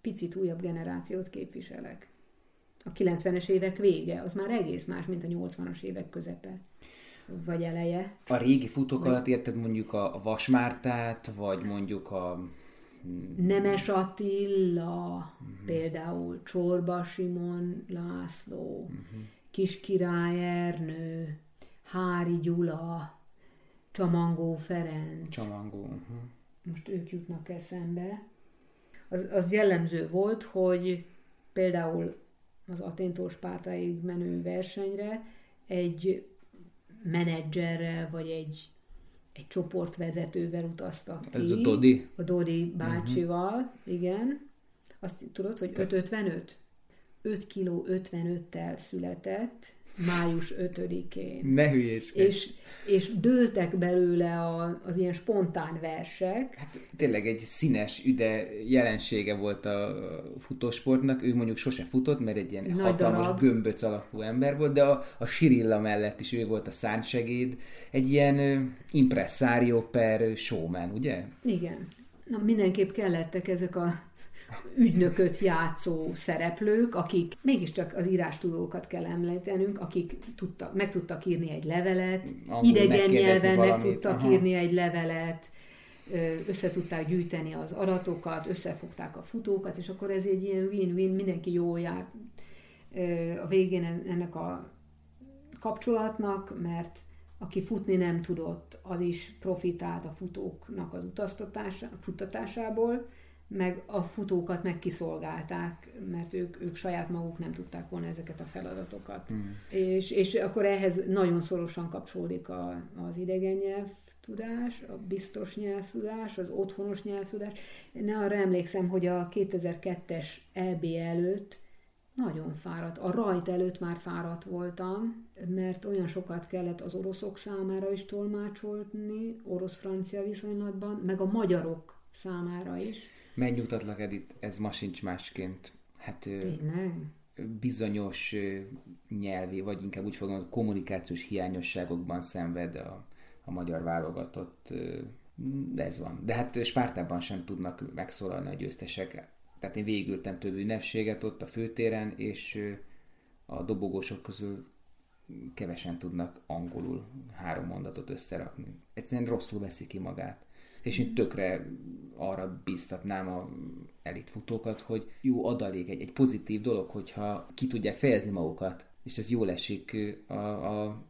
picit újabb generációt képviselek. A 90-es évek vége, az már egész más, mint a 80-as évek közepe, vagy eleje. A régi futók alatt érted mondjuk a Vasmártát, vagy mondjuk a... Nemes Attila, például Csorba Simon László, Kiskirály Ernő, Hári Gyula, Csamangó Ferenc. Most ők jutnak eszembe. Az jellemző volt, hogy például az Aténtól Spártáig menő versenyre egy menedzserrel, vagy egy csoportvezetővel utaztak ki. Ez a Dodi? A Dodi bácsival, igen. Azt tudod, hogy 5-55? 5 kiló 55-tel született május 5-én. Ne hülyéskedj! És dőltek belőle az ilyen spontán versek. Hát tényleg egy színes üde jelensége volt a futósportnak. Ő mondjuk sose futott, mert egy ilyen nagy hatalmas darab, gömböc alakú ember volt, de a Sirilla mellett is ő volt a szárnysegéd. Egy ilyen impresszárió per showman, ugye? Igen. Na, mindenképp kellettek ezek a ügynököt játszó szereplők, akik mégiscsak az írástudókat kell említenünk, akik meg tudtak írni egy levelet, angol idegen nyelven meg tudtak írni egy levelet, össze tudták gyűjteni az adatokat, összefogták a futókat, és akkor ez egy ilyen win-win, mindenki jól jár a végén ennek a kapcsolatnak, mert aki futni nem tudott, az is profitált a futóknak az futtatásából, meg a futókat meg kiszolgálták, mert ők saját maguk nem tudták volna ezeket a feladatokat. És akkor ehhez nagyon szorosan kapcsolódik az idegen nyelvtudás, a biztos nyelvtudás, az otthonos nyelvtudás. Én arra emlékszem, hogy a 2002-es EB előtt nagyon fáradt. A rajt előtt már fáradt voltam, mert olyan sokat kellett az oroszok számára is tolmácsolni, orosz-francia viszonylatban, meg a magyarok számára is. Megnyugtatlak, Edith, ez ma sincs másként. Hát bizonyos nyelvi, vagy inkább úgy fogom, kommunikációs hiányosságokban szenved a magyar válogatott. De ez van. De hát Spártában sem tudnak megszólalni a győztesek. Tehát én végültem több ünnepséget ott a főtéren, és a dobogósok közül kevesen tudnak angolul 3 mondatot összerakni. Egyszerűen rosszul veszi ki magát. És én tökre arra bíztatnám a elitfutókat, hogy jó adalék, egy pozitív dolog, hogyha ki tudják fejezni magukat, és ez jól esik a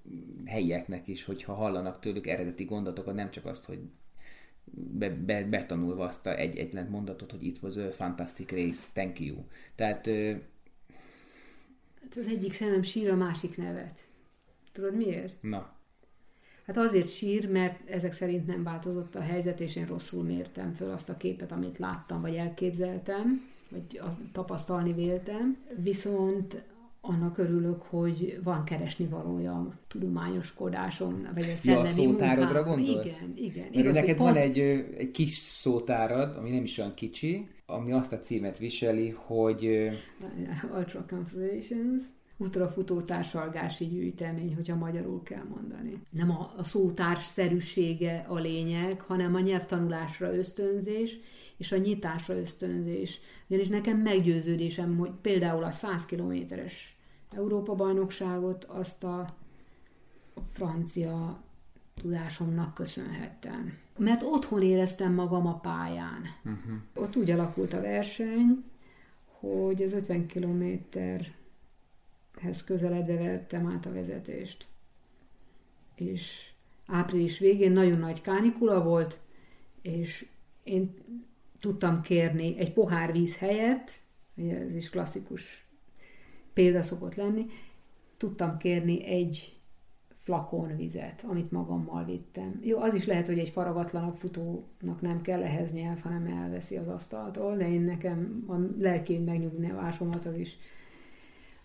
helyieknek is, hogyha hallanak tőlük eredeti gondolatokat, nem csak azt, hogy betanulva azt a egyetlen mondatot, hogy it was a fantastic race, thank you. Tehát Hát az egyik szemem sír, a másik nevet. Tudod miért? Na. Hát azért sír, mert ezek szerint nem változott a helyzet, és én rosszul mértem föl azt a képet, amit láttam, vagy elképzeltem, vagy tapasztalni véltem. Viszont annak örülök, hogy van keresnivalója a tudományoskodásom, vagy a szellemi munkám. Ja, a szótáradra gondolsz? Igen. Igaz, neked pont... van egy kis szótárad, ami nem is olyan kicsi, ami azt a címet viseli, hogy... Ultra Conversations, ultrafutó társalgási gyűjtemény, hogyha magyarul kell mondani. Nem a szótársszerűsége a lényeg, hanem a nyelvtanulásra ösztönzés, és a nyitásra ösztönzés. Ugyanis nekem meggyőződésem, hogy például a 100 kilométeres Európa-bajnokságot azt a francia tudásomnak köszönhettem. Mert otthon éreztem magam a pályán. Uh-huh. Ott úgy alakult a verseny, hogy az 50 kilométerhez közeledve vettem át a vezetést. És április végén nagyon nagy kánikula volt, és én tudtam kérni egy pohár víz helyett, ez is klasszikus példa szokott lenni, tudtam kérni egy flakon vizet, amit magammal vittem. Jó, az is lehet, hogy egy faragatlanabb futónak nem kell ehhez nyelv, hanem elveszi az asztaltól, de én nekem a lelki megnyugvásomat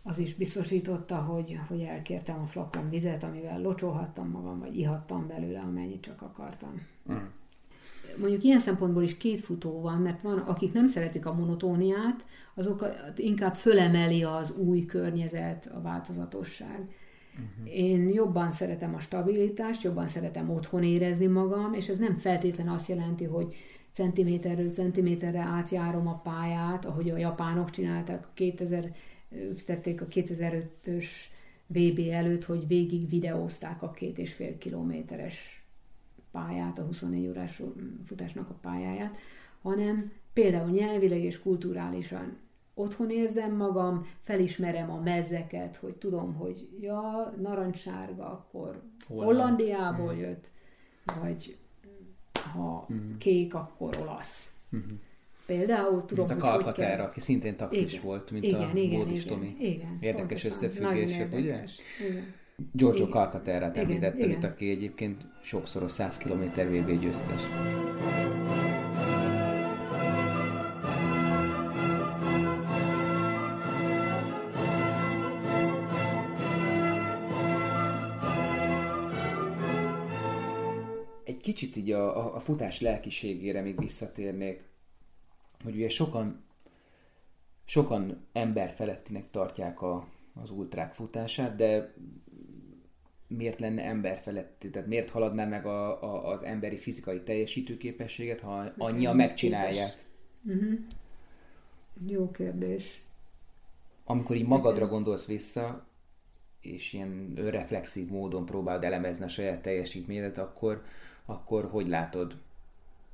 az is biztosította, hogy elkértem a flakon vizet, amivel locsolhattam magam, vagy ihattam belőle, amennyit csak akartam. Mondjuk ilyen szempontból is két futó van, mert van, akik nem szeretik a monotóniát, azokat inkább fölemeli az új környezet, a változatosság. Uh-huh. Én jobban szeretem a stabilitást, jobban szeretem otthon érezni magam, és ez nem feltétlenül azt jelenti, hogy centiméterről centiméterre átjárom a pályát, ahogy a japánok csinálták, tették a 2005-ös VB előtt, hogy végig videózták a 2,5 kilométeres pályát, a 24 órás futásnak a pályáját, hanem például nyelvileg és kulturálisan otthon érzem magam, felismerem a mezeket, hogy tudom, hogy ja, narancssárga, akkor Hollandiából jött, vagy ha kék, akkor olasz. Mm-hmm. Például tudom, mint a Kalkatára, aki szintén taxis volt, mint a Bódis Tomi. Érdekes összefüggések, ugye? Igen. Giorgio Calcaterrát említettem itt, aki egyébként sokszoros 100 km VB győztes. Egy kicsit így a futás lelkiségére még visszatérnék, hogy ugye sokan emberfelettinek tartják az ultrák futását, de miért lenne emberfeletti? Tehát miért haladná meg az emberi fizikai teljesítőképességet, ha annyian megcsinálják? Uh-huh. Jó kérdés. Amikor így magadra gondolsz vissza, és ilyen önreflexív módon próbáld elemezni a saját teljesítményedet, akkor hogy látod?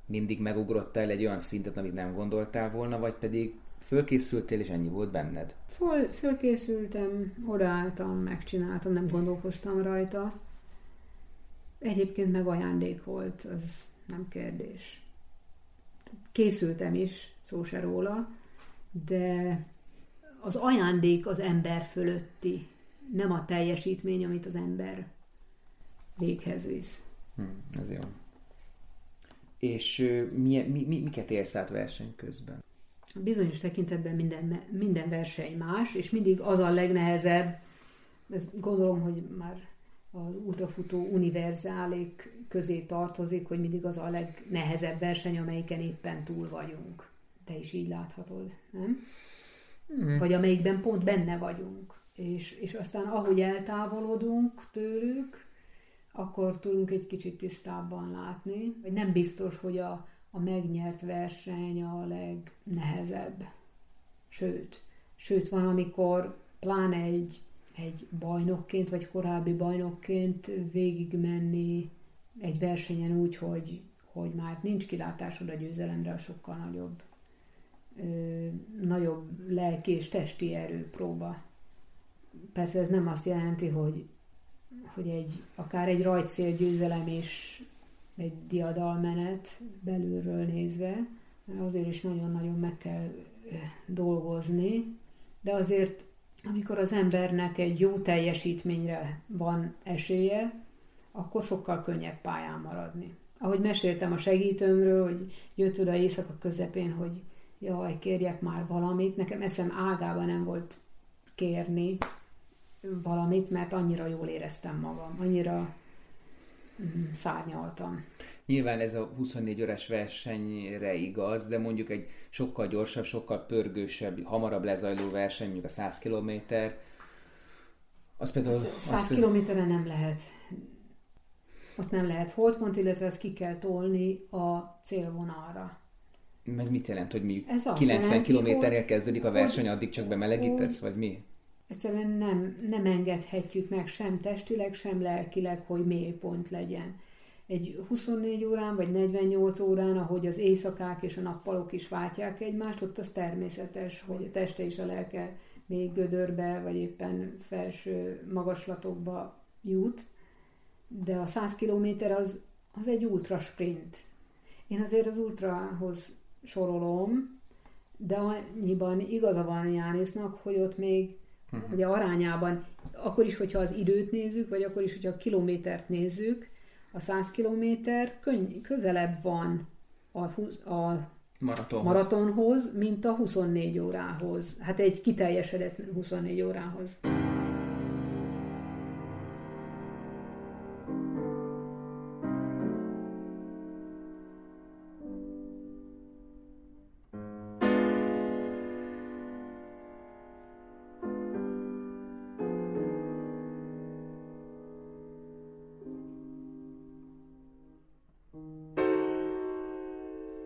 Mindig megugrottál egy olyan szintet, amit nem gondoltál volna, vagy pedig fölkészültél, és ennyi volt benned? Fölkészültem, odaálltam, megcsináltam, nem gondolkoztam rajta. Egyébként meg ajándék volt, az nem kérdés. Készültem is, szó se róla, de az ajándék az ember fölötti, nem a teljesítmény, amit az ember véghez visz. Ez jó. És miket érsz át verseny közben? Bizonyos tekintetben minden verseny más, és mindig az a legnehezebb, ezt gondolom, hogy már az ultrafutó univerzálék közé tartozik, hogy mindig az a legnehezebb verseny, amelyiken éppen túl vagyunk. Te is így láthatod, nem? Vagy amelyikben pont benne vagyunk. És aztán ahogy eltávolodunk tőlük, akkor tudunk egy kicsit tisztábban látni, vagy nem biztos, hogy a megnyert verseny a legnehezebb. Sőt, van, amikor pláne egy bajnokként, vagy korábbi bajnokként végigmenni egy versenyen úgy, hogy már nincs kilátásod a győzelemre, sokkal nagyobb lelki és testi erőpróba. Persze ez nem azt jelenti, hogy akár egy rajtszél győzelem is egy diadalmenet belülről nézve, azért is nagyon-nagyon meg kell dolgozni, de azért amikor az embernek egy jó teljesítményre van esélye, akkor sokkal könnyebb pályán maradni. Ahogy meséltem a segítőmről, hogy jött oda éjszaka közepén, hogy jaj, kérjek már valamit. Nekem eszem ágában nem volt kérni valamit, mert annyira jól éreztem magam, annyira szárnyaltam. Nyilván ez a 24 órás versenyre igaz, de mondjuk egy sokkal gyorsabb, sokkal pörgősebb, hamarabb lezajló verseny, mondjuk a 100 kilométer. Az például... 100 kilométerre nem lehet. Ott nem lehet holdpont, illetve ezt ki kell tolni a célvonalra. Ez mit jelent, hogy mi 90 kilométerrel kezdődik a verseny, addig csak bemelegítesz, vagy mi? Egyszerűen nem engedhetjük meg sem testileg, sem lelkileg, hogy mélypont legyen. Egy 24 órán, vagy 48 órán, ahogy az éjszakák és a nappalok is váltják egymást, ott az természetes, hogy a teste és a lelke még gödörbe, vagy éppen felső magaslatokba jut. De a 100 kilométer az egy ultra sprint. Én azért az ultrahoz sorolom, de annyiban igaza van Jánisznak, hogy ott még ugye arányában, akkor is, hogyha az időt nézzük, vagy akkor is, hogyha a kilométert nézzük, a 100 kilométer közelebb van a maratonhoz, mint a 24 órához. Hát egy kiteljesedett 24 órához.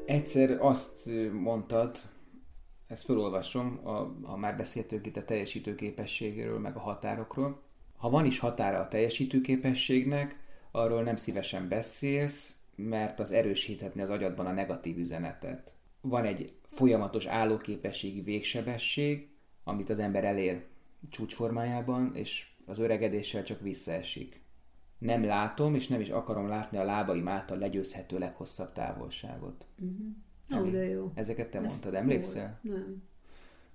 Egyszer azt mondtad, ezt felolvasom, ha már beszéltünk itt a teljesítőképességről, meg a határokról. Ha van is határa a teljesítőképességnek, arról nem szívesen beszélsz, mert az erősíthetni az agyadban a negatív üzenetet. Van egy folyamatos állóképességi végsebesség, amit az ember elér csúcsformájában, és az öregedéssel csak visszaesik. Nem látom, és nem is akarom látni a lábaim által legyőzhető leghosszabb távolságot. Uh-huh. De jó. Ezeket te mondtad, emlékszel? Hol? Nem.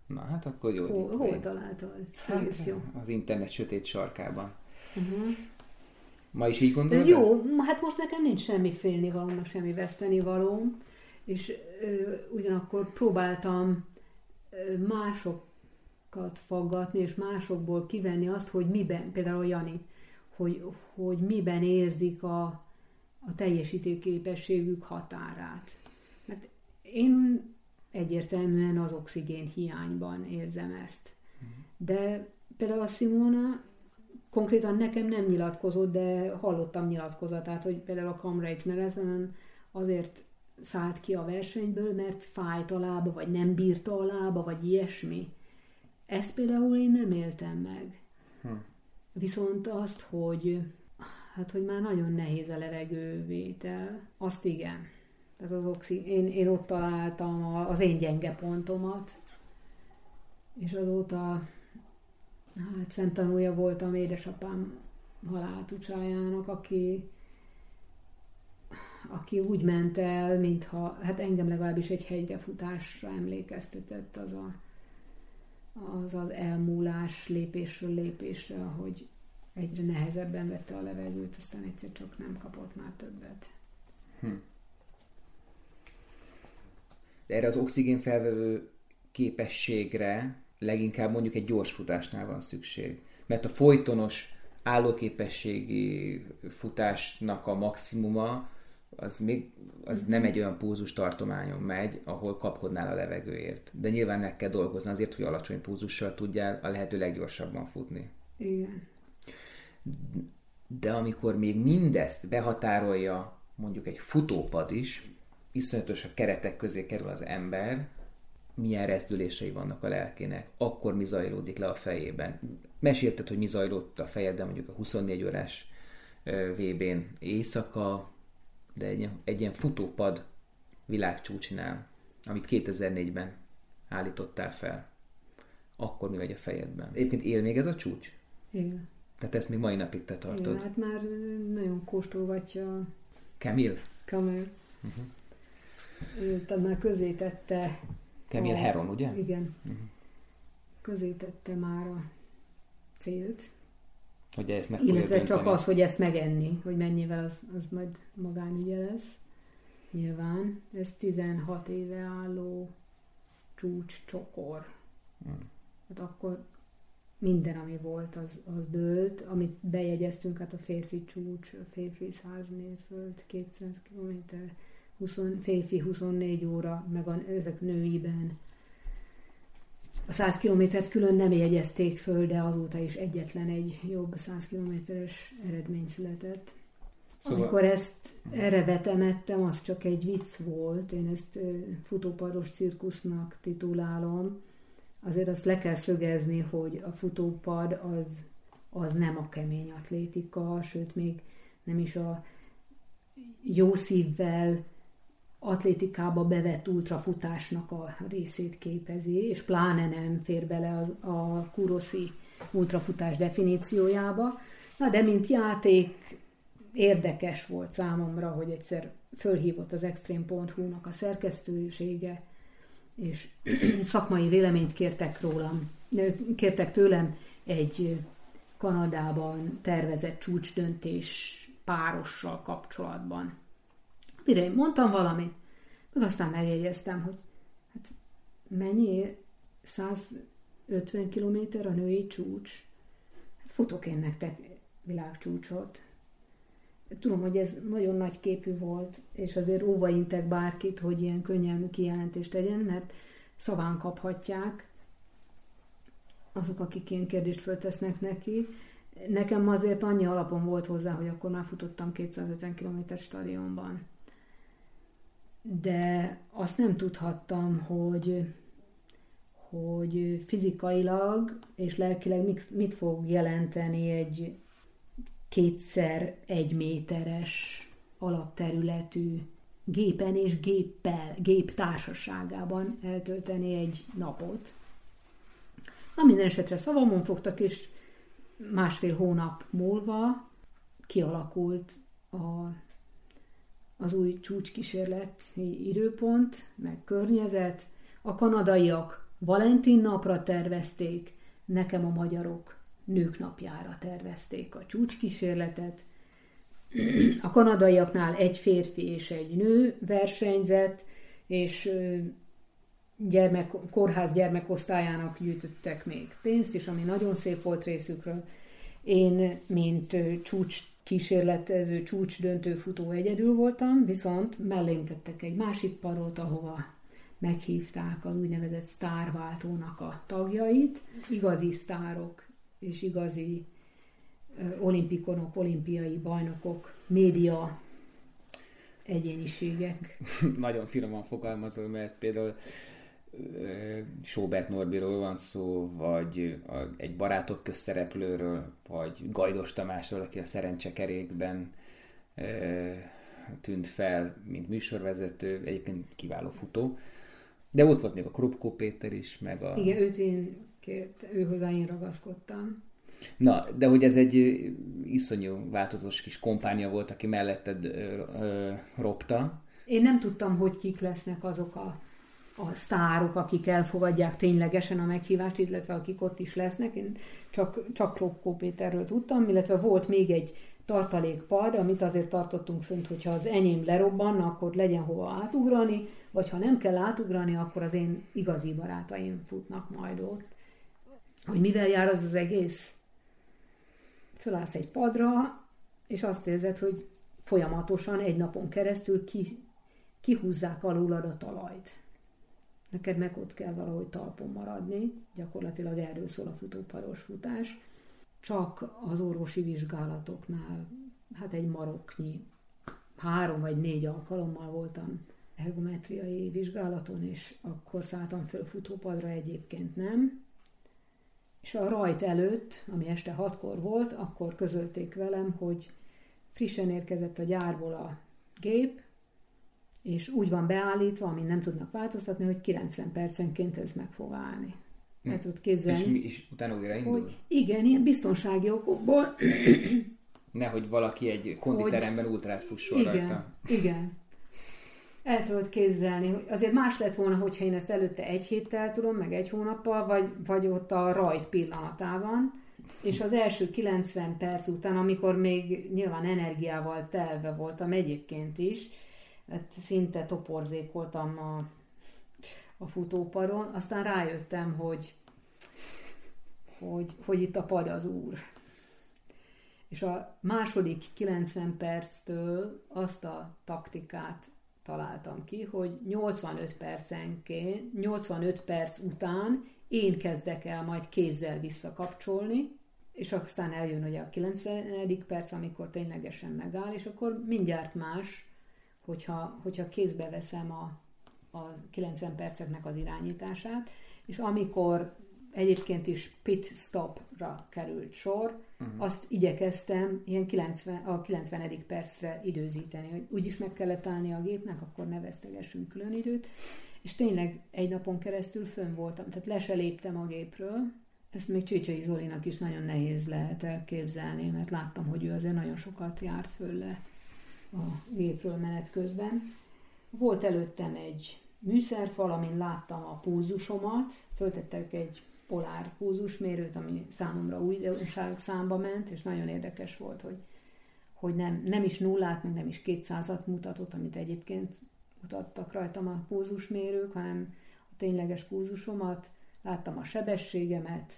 Na, hát akkor jó. Hol találtad? Hát, jó. Az internet sötét sarkában. Uh-huh. Ma is így gondolod? De jó, hát most nekem nincs semmi félnivalóm, semmi vesztenivalóm, és ugyanakkor próbáltam másokat faggatni, és másokból kivenni azt, hogy miben, például Jani, hogy miben érzik a teljesítőképességük határát. Mert én egyértelműen az oxigén hiányban érzem ezt. De például a Simona konkrétan nekem nem nyilatkozott, de hallottam nyilatkozatát, hogy például a Comrades Marathonon azért szállt ki a versenyből, mert fájt a lába, vagy nem bírta a lába, vagy ilyesmi. Ezt például én nem éltem meg. Viszont azt, hogy már nagyon nehéz a levegővétel, azt igen. Tehát az én ott találtam az én gyenge pontomat, és azóta hát szemtanúja voltam édesapám haláltucsájának, aki úgy ment el, mintha, hát engem legalábbis egy hegyrefutásra emlékeztetett az elmúlás lépésről lépésre, hogy egyre nehezebben vette a levegőt, aztán egyszer csak nem kapott már többet. De erre az oxigén felvevő képességre leginkább mondjuk egy gyors futásnál van szükség. Mert a folytonos állóképességi futásnak a maximuma az nem egy olyan pulzustartományon megy, ahol kapkodnál a levegőért. De nyilván meg kell dolgozni azért, hogy alacsony pulzussal tudjál a lehető leggyorsabban futni. Igen. De amikor még mindezt behatárolja mondjuk egy futópad is, iszonyatos a keretek közé kerül az ember, milyen rezdülései vannak a lelkének, akkor mi zajlódik le a fejében. Mesélted, hogy mi zajlott a fejedben mondjuk a 24 órás VB-n éjszaka, de egy ilyen futópad világcsúcsinál, amit 2004-ben állítottál fel, akkor mi vagy a fejedben? Egyébként él még ez a csúcs? Igen. Tehát ezt még mai napig te tartod. Igen, hát már nagyon kóstolgatja Camille. Ő már közé tette Camille Heron, ugye? Igen. közé tette már a célt. Hogy ezt meg illetve csak dönteni. Az, hogy ezt megenni, hogy mennyivel az majd magánügye lesz. Nyilván. Ez 16 éve álló csúcscsokor. Hát akkor minden, ami volt, az dőlt. Amit bejegyeztünk, hát a férfi csúcs, a férfi 100 mérföld, 200 kilométer, férfi 24 óra, meg ezek nőiben. A 100 kilométert külön nem jegyezték föl, de azóta is egyetlen egy jobb 100 kilométeres eredmény született. Szóval... Amikor ezt erre vetemettem, az csak egy vicc volt. Én ezt futópados cirkusznak titulálom. Azért azt le kell szögezni, hogy a futópad az nem a kemény atlétika, sőt még nem is a jó szívvel atlétikába bevett ultrafutásnak a részét képezi, és pláne nem fér bele a kúroszi ultrafutás definíciójába. Na de mint játék érdekes volt számomra, hogy egyszer fölhívott az extreme.hu-nak a szerkesztősége, és szakmai véleményt kértek tőlem egy Kanadában tervezett csúcsdöntés párossal kapcsolatban. Mire én mondtam valamit, meg aztán megjegyeztem, hogy hát mennyi 150 kilométer a női csúcs? Hát futok én nektek világcsúcsot. Tudom, hogy ez nagyon nagy képű volt, és azért óva intek bárkit, hogy ilyen könnyelmű kijelentést tegyen, mert szaván kaphatják azok, akik ilyen kérdést föltesznek neki. Nekem azért annyi alapom volt hozzá, hogy akkor már futottam 250 km stadionban. De azt nem tudhattam, hogy fizikailag és lelkileg mit fog jelenteni egy 2x1 méteres alapterületű gépen és gép társaságában eltölteni egy napot. Na minden esetre szavamon fogtak, és 1,5 hónap múlva kialakult az új csúcskísérleti időpont, meg környezet. A kanadaiak Valentin napra tervezték, nekem a magyarok nők napjára tervezték a csúcskísérletet. A kanadaiaknál egy férfi és egy nő versenyzett, és kórház gyermekosztályának gyűjtöttek még pénzt is, ami nagyon szép volt részükről. Én, mint csúcskísérletező, csúcsdöntő futó egyedül voltam, viszont mellém tettek egy másik padot, ahova meghívták az úgynevezett sztárváltónak a tagjait. Igazi sztárok és igazi olimpikonok, olimpiai bajnokok, média egyéniségek. Nagyon finoman fogalmazol, mert például Schobert Norbiról van szó, vagy egy barátok közszereplőről, vagy Gajdos Tamásról, aki a szerencsekerékben tűnt fel, mint műsorvezető, egyébként kiváló futó. De ott volt még a Kropkó Péter is, meg a... Igen, őhozzá én ragaszkodtam. Na, de hogy ez egy iszonyú változós kis kompánia volt, aki melletted ropta. Én nem tudtam, hogy kik lesznek azok a sztárok, akik elfogadják ténylegesen a meghívást, illetve akik ott is lesznek. Én csak Kropkó Péterről tudtam, illetve volt még egy tartalékpad, amit azért tartottunk fönt, hogyha az enyém lerobbanna, akkor legyen hova átugrani, vagy ha nem kell átugrani, akkor az én igazi barátaim futnak majd ott. Hogy mivel jár az egész? Fölállsz egy padra, és azt érzed, hogy folyamatosan egy napon keresztül kihúzzák alulad a talajt. Neked meg ott kell valahogy talpon maradni, gyakorlatilag erről szól a futóparos futás. Csak az orvosi vizsgálatoknál, hát egy maroknyi, 3 vagy 4 alkalommal voltam ergometriai vizsgálaton, és akkor szálltam föl futópadra, egyébként nem. És a rajt előtt, ami este 6-kor volt, akkor közölték velem, hogy frissen érkezett a gyárból a gép, és úgy van beállítva, amin nem tudnak változtatni, hogy 90 percenként ez meg fog állni. Hát ott képzelni. És mi is utána újra indul? Hogy igen, ilyen biztonsági okokból. Nehogy valaki egy konditeremben ultrát fusson rajta. Igen. El tudod képzelni, hogy azért más lett volna, hogyha én ezt előtte egy héttel tudom, meg egy hónappal, vagy ott a rajt pillanatában, és az első 90 perc után, amikor még nyilván energiával telve voltam egyébként is, hát szinte toporzékoltam a futóparon, aztán rájöttem, hogy itt a pad az úr. És a második 90 perctől azt a taktikát találtam ki, hogy 85 perc után én kezdek el majd kézzel visszakapcsolni, és aztán eljön ugye a 90. perc, amikor ténylegesen megáll, és akkor mindjárt más, hogyha kézbe veszem a 90 perceknek az irányítását, és amikor egyébként is pit stopra került sor, azt igyekeztem ilyen a 90. percre időzíteni, hogy úgyis meg kellett állni a gépnek, akkor ne vesztegessünk külön időt, és tényleg egy napon keresztül fönn voltam, tehát le se léptem a gépről. Ezt még Csicsai Zolinak is nagyon nehéz lehet elképzelni, mert láttam, hogy ő azért nagyon sokat járt föl le a gépről menet közben. Volt előttem egy műszerfal, amin láttam a pulzusomat, föltettek egy polár pulzusmérőt, ami számomra újdonság számba ment, és nagyon érdekes volt, hogy nem is nullát, meg nem is 200-at mutatott, amit egyébként mutattak rajtam a pulzusmérők, hanem a tényleges pulzusomat, láttam a sebességemet,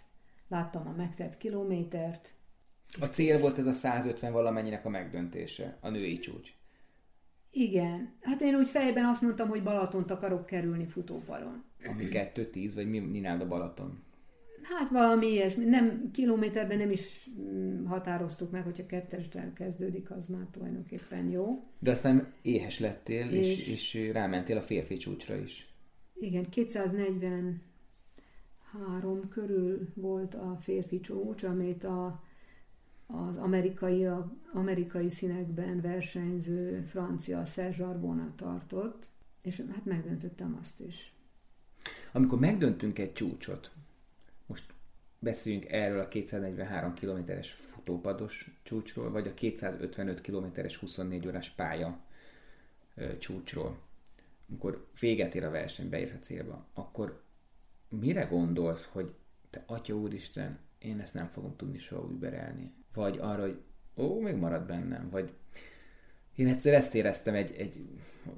láttam a megtett kilométert. A cél volt ez a 150 valamennyinek a megdöntése, a női csúcs. Igen. Hát én úgy fejben azt mondtam, hogy Balatont akarok kerülni futóparon. Ami 2-10, vagy mi nád a Balaton? Hát valami ilyesmi. Nem, kilométerben nem is határoztuk meg, hogyha 2-estel kezdődik, az már tulajdonképpen jó. De aztán éhes lettél, és rámentél a férfi csúcsra is. Igen, 243 körül volt a férfi csúcs, amit az amerikai színekben versenyző francia Serge Arbona tartott, és hát megdöntöttem azt is. Amikor megdöntünk egy csúcsot, most beszéljünk erről a 243 kilométeres futópados csúcsról, vagy a 255 kilométeres 24 órás pálya csúcsról. Amikor véget ér a verseny, beérsz a célba, akkor mire gondolsz, hogy te atya úristen, én ezt nem fogom tudni soha überelni? Vagy arra, hogy még marad bennem, vagy én egyszer ezt éreztem egy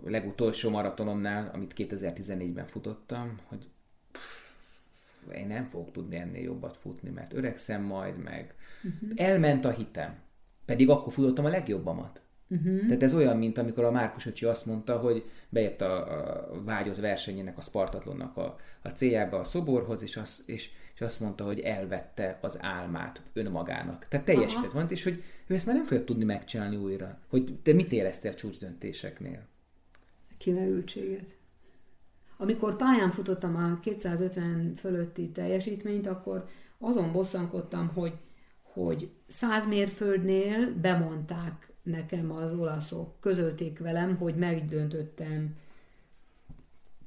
legutolsó maratonomnál, amit 2014-ben futottam, hogy én nem fogok tudni ennél jobbat futni, mert öregszem majd, meg elment a hitem. Pedig akkor futottam a legjobbamat. Tehát ez olyan, mint amikor a Márkus öcsi azt mondta, hogy bejött a vágyott versenyének, a Spartatlonnak a céljába, a szoborhoz, és azt mondta, hogy elvette az álmát önmagának. Tehát teljesített van, és hogy ő ezt már nem fogja tudni megcsinálni újra. Hogy te mit éreztél a csúcsdöntéseknél? Kimerültséget. Amikor pályán futottam a 250 fölötti teljesítményt, akkor azon bosszankodtam, hogy 100 mérföldnél bemondták nekem az olaszok, közölték velem, hogy megdöntöttem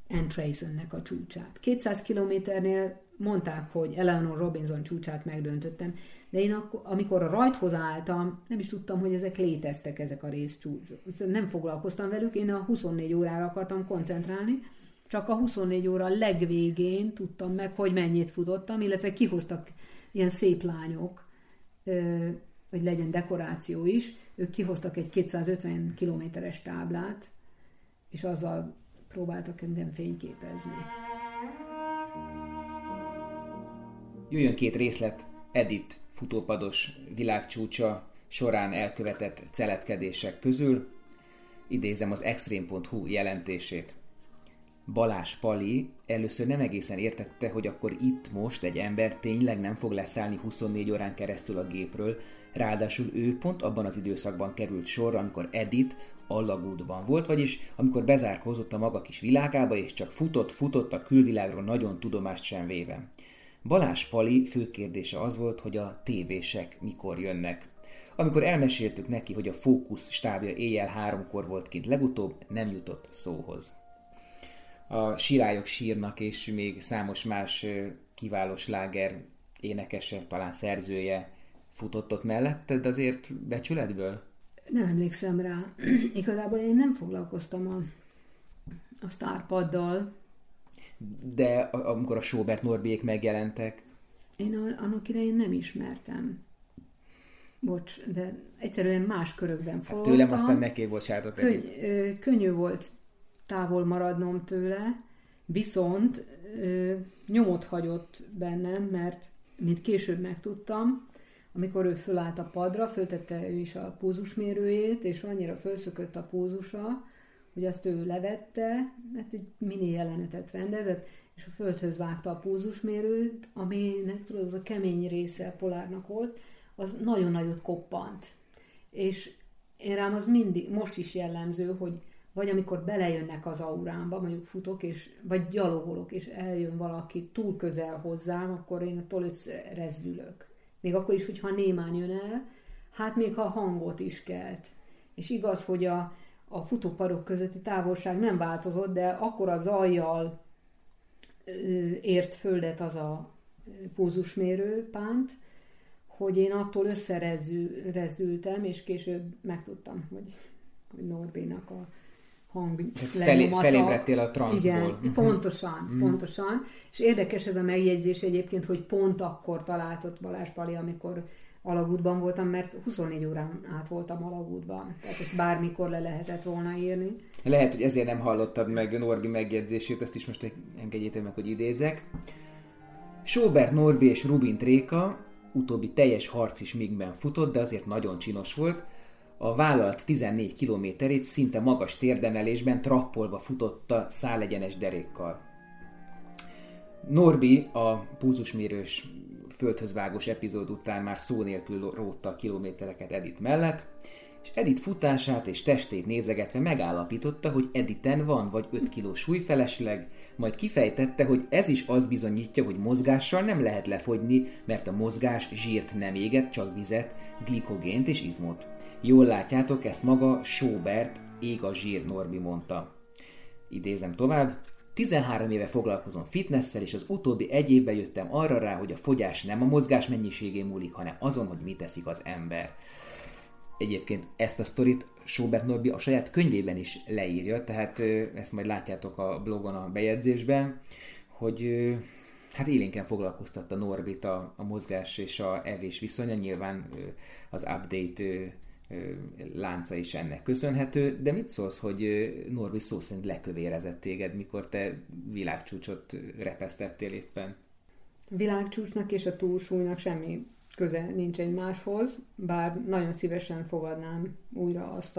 Antraisonnek a csúcsát. 200 kilométernél mondták, hogy Eleanor Robinson csúcsát megdöntöttem, de én akkor, amikor a rajthoz álltam, nem is tudtam, hogy ezek léteztek, ezek a részcsúcsok. Nem foglalkoztam velük, én a 24 órára akartam koncentrálni, csak a 24 óra legvégén tudtam meg, hogy mennyit futottam, illetve kihoztak ilyen szép lányok, hogy legyen dekoráció is, ők kihoztak egy 250 kilométeres táblát, és azzal próbáltak engem fényképezni. Jöjjön két részlet Edit futópados világcsúcsa során elkövetett celepkedések közül. Idézem az extreme.hu jelentését. Balázs Pali először nem egészen értette, hogy akkor itt most egy ember tényleg nem fog leszállni 24 órán keresztül a gépről, ráadásul ő pont abban az időszakban került sorra, amikor Edit alagútban volt, vagyis amikor bezárkózott a maga kis világába, és csak futott a külvilágról nagyon tudomást sem véve. Balázs Pali fő kérdése az volt, hogy a tévések mikor jönnek. Amikor elmeséltük neki, hogy a Fókusz stábja éjjel 3-kor volt kint legutóbb, nem jutott szóhoz. A Sirályok sírnak, és még számos más kiváló sláger énekese, talán szerzője futott ott melletted azért becsületből? Nem emlékszem rá. Igazából én nem foglalkoztam a sztárpaddal. De amikor a Schobert Norbiék megjelentek? Én annak idején nem ismertem. Bocs, de egyszerűen más körökben forgattam. Hát tőlem aztán neké bocsátott. Könnyű volt távol maradnom tőle, viszont nyomot hagyott bennem, mert mint később megtudtam, amikor ő fölállt a padra, föltette ő is a pulzusmérőjét, és annyira fölszökött a pulzusa, hogy azt ő levette, hát egy mini jelenetet rendezett, és a földhöz vágta a pulzusmérőt, aminek tudod, az a kemény része a polárnak volt, az nagyon nagyot koppant. És én rám az mindig, most is jellemző, hogy vagy amikor belejönnek az aurámba, mondjuk futok, vagy gyalogolok, és eljön valaki túl közel hozzám, akkor én attól összerezdülök. Még akkor is, hogyha némán jön el, hát még ha hangot is kelt. És igaz, hogy a futópadok közötti távolság nem változott, de akkor a zajjal ért földet az a pulzusmérő pánt, hogy én attól összerezdültem, és később megtudtam, hogy Norbinak a hanglenyomata. Felébredtél a transzból. Igen, pontosan. És érdekes ez a megjegyzés egyébként, hogy pont akkor találtott Balázs Pali, amikor alagútban voltam, mert 24 órán át voltam alagútban. Tehát ezt bármikor le lehetett volna írni. Lehet, hogy ezért nem hallottad meg Norbi megjegyzését, ezt is most engedjétek meg, hogy idézek. Schobert Norbi és Rubin Tréka, utóbbi teljes harc is migben futott, de azért nagyon csinos volt. A vállalt 14 kilométerét szinte magas térdemelésben trappolva futotta szálegyenes derékkal. Norbi a pulzusmérős földhözvágós epizód után már szó nélkül rótta a kilométereket Edit mellett, és Edit futását és testét nézegetve megállapította, hogy Editen van vagy 5 kiló súlyfelesleg, majd kifejtette, hogy ez is azt bizonyítja, hogy mozgással nem lehet lefogyni, mert a mozgás zsírt nem éget, csak vizet, glikogént és izmot. Jól látjátok, ezt maga Schobert ég a zsír Norbi mondta. Idézem tovább. 13 éve foglalkozom fitnesszel, és az utóbbi egy évben jöttem arra rá, hogy a fogyás nem a mozgás mennyiségén múlik, hanem azon, hogy mit teszik az ember. Egyébként ezt a sztorit Schobert Norbi a saját könyvében is leírja, tehát ezt majd látjátok a blogon a bejegyzésben, hogy hát élénken foglalkoztatta Norbit a mozgás és a evés viszonya, nyilván az update lánca is ennek köszönhető, de mit szólsz, hogy Norbi szó szerint lekövérezett téged, mikor te világcsúcsot repesztettél éppen? Világcsúcsnak és a túlsúlynak semmi köze nincs egymáshoz, bár nagyon szívesen fogadnám újra azt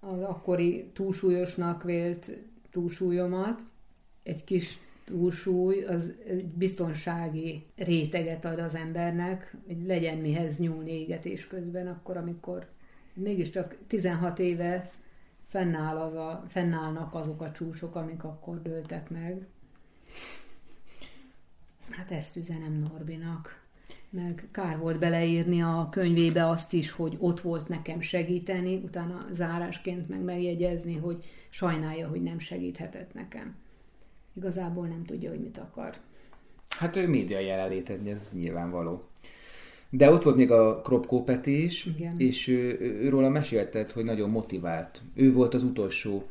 az akkori túlsúlyosnak vélt túlsúlyomat. Egy kis túlsúly az egy biztonsági réteget ad az embernek, hogy legyen mihez nyúlni égetés közben, akkor, amikor mégiscsak 16 éve fennállnak azok a csúcsok, amik akkor dőltek meg. Hát ezt üzenem Norbinak. Meg kár volt beleírni a könyvébe azt is, hogy ott volt nekem segíteni, utána zárásként meg megjegyezni, hogy sajnálja, hogy nem segíthetett nekem. Igazából nem tudja, hogy mit akar. Hát ő média jelenlétedni, ez nyilvánvaló. De ott volt még a Kropkó Peti is, igen. És őről mesélted, hogy nagyon motivált. Ő volt az utolsó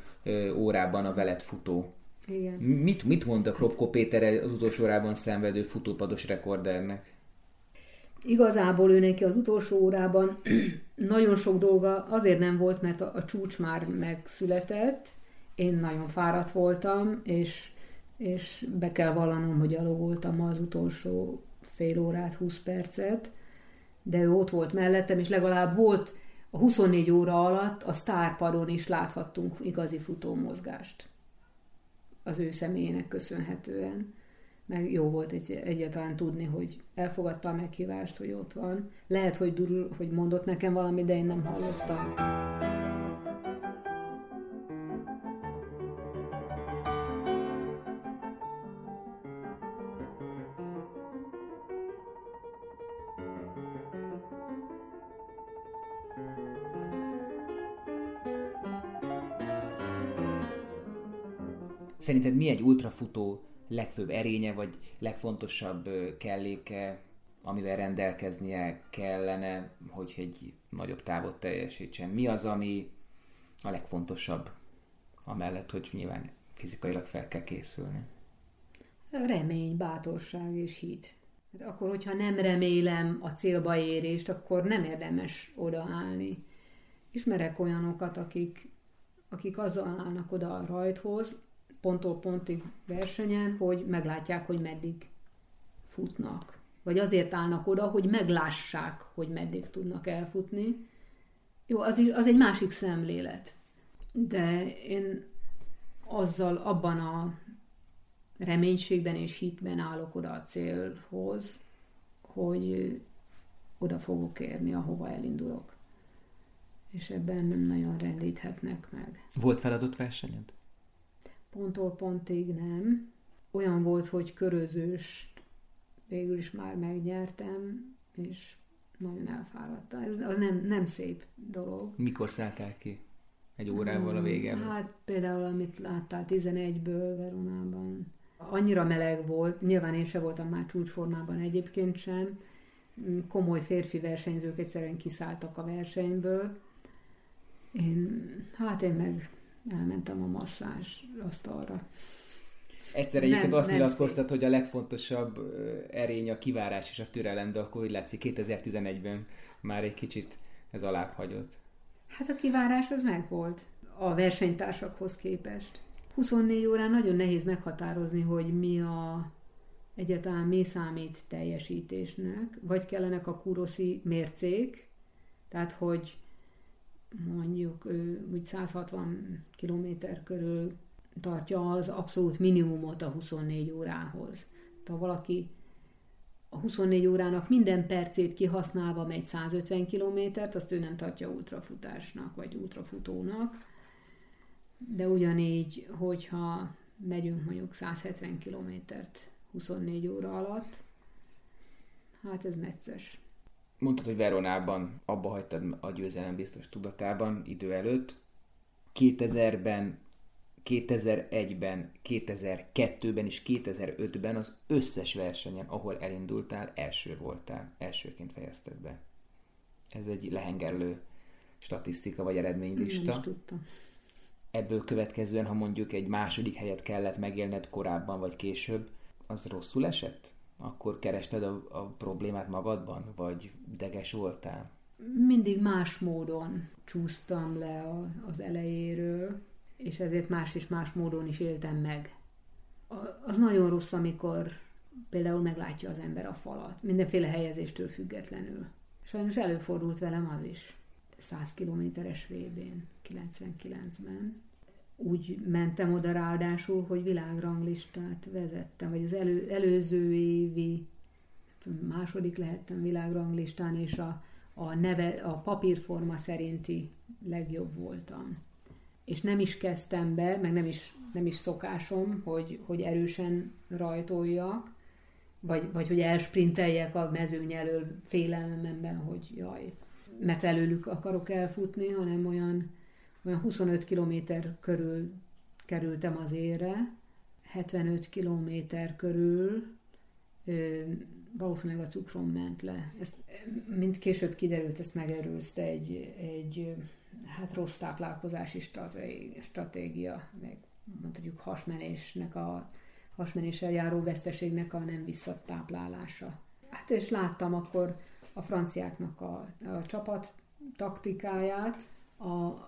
órában a veled futó. Igen. Mit mond a Kropkó Péter az utolsó órában szenvedő futópados rekordernek? Igazából ő neki az utolsó órában nagyon sok dolga azért nem volt, mert a csúcs már megszületett, én nagyon fáradt voltam, és be kell vallanom, hogy gyalogoltam az utolsó fél órát, 20 percet, de ő ott volt mellettem, és legalább volt a 24 óra alatt a sztárpadon is láthattunk igazi futómozgást. Az ő személyének köszönhetően. Meg jó volt egyáltalán tudni, hogy elfogadta a meghívást, hogy ott van. Lehet, hogy durul, hogy mondott nekem valamit, de én nem hallottam. Szerinted mi egy ultrafutó legfőbb erénye, vagy legfontosabb kelléke, amivel rendelkeznie kellene, hogy egy nagyobb távot teljesítsen? Mi az, ami a legfontosabb amellett, hogy nyilván fizikailag fel kell készülni. Remény, bátorság és hit. Hát akkor, hogyha nem remélem a célba érést, akkor nem érdemes odaállni. Ismerek olyanokat, akik azzal állnak oda a rajthoz, ponttól pontig versenyen, hogy meglátják, hogy meddig futnak. Vagy azért állnak oda, hogy meglássák, hogy meddig tudnak elfutni. Jó, az egy másik szemlélet. De én azzal abban a reménységben és hitben állok oda a célhoz, hogy oda fogok érni, ahova elindulok. És ebben nem nagyon rendíthetnek meg. Volt feladott versenyed? Ponttól pontig nem. Olyan volt, hogy körözős, végül is már megnyertem, és nagyon elfáradta. Ez nem szép dolog. Mikor szálltál ki? Egy órával a végén? Hát például, amit láttál 11-ből Veronában. Annyira meleg volt, nyilván én se voltam már csúcsformában egyébként sem. Komoly férfi versenyzők egyszerűen kiszálltak a versenyből. Én meg elmentem a masszázs asztalra. Egyszer egyébként azt nyilatkoztat, hogy a legfontosabb erény a kivárás és a türelem, de akkor úgy látszik 2011-ben már egy kicsit ez alább hagyott. Hát a kivárás az megvolt a versenytársakhoz képest. 24 órán nagyon nehéz meghatározni, hogy egyáltalán mi számít teljesítésnek, vagy kellenek a kúroszi mércék, tehát hogy mondjuk úgy 160 kilométer körül tartja az abszolút minimumot a 24 órához. Tehát ha valaki a 24 órának minden percét kihasználva megy 150 kilométert, azt ő nem tartja ultrafutásnak, vagy ultrafutónak. De ugyanígy, hogyha megyünk mondjuk 170 kilométert 24 óra alatt, hát ez necces. Mondtad, hogy Veronában abba hagytad a győzelem biztos tudatában idő előtt. 2000-ben, 2001-ben, 2002-ben és 2005-ben az összes versenyen, ahol elindultál, első voltál, elsőként fejezted be. Ez egy lehengerlő statisztika vagy eredménylista. Nem is tudtam. Ebből következően, ha mondjuk egy második helyet kellett megélned korábban vagy később, az rosszul esett? Akkor kerested a problémát magadban? Vagy ideges voltál? Mindig más módon csúsztam le az elejéről, és ezért más és más módon is éltem meg. Az nagyon rossz, amikor például meglátja az ember a falat, mindenféle helyezéstől függetlenül. Sajnos előfordult velem az is. 100 kilométeres VB-n, 99-ben. Úgy mentem oda ráadásul, hogy világranglistát vezettem, vagy az előző évi második lehettem világranglistán, és a papírforma szerinti legjobb voltam. És nem is kezdtem be, meg nem is szokásom, hogy erősen rajtoljak, vagy hogy elsprinteljek a mezőny elől félelmemben, hogy jaj, mert előlük akarok elfutni, hanem olyan 25 kilométer körül kerültem az érre, 75 kilométer körül valószínűleg a cukrom ment le. Ezt, mint később kiderült, ezt megerőzte egy hát rossz táplálkozási stratégia, meg mondjuk hasmenéssel járó veszteségnek a nem visszatáplálása. Hát és láttam akkor a franciáknak a csapat taktikáját.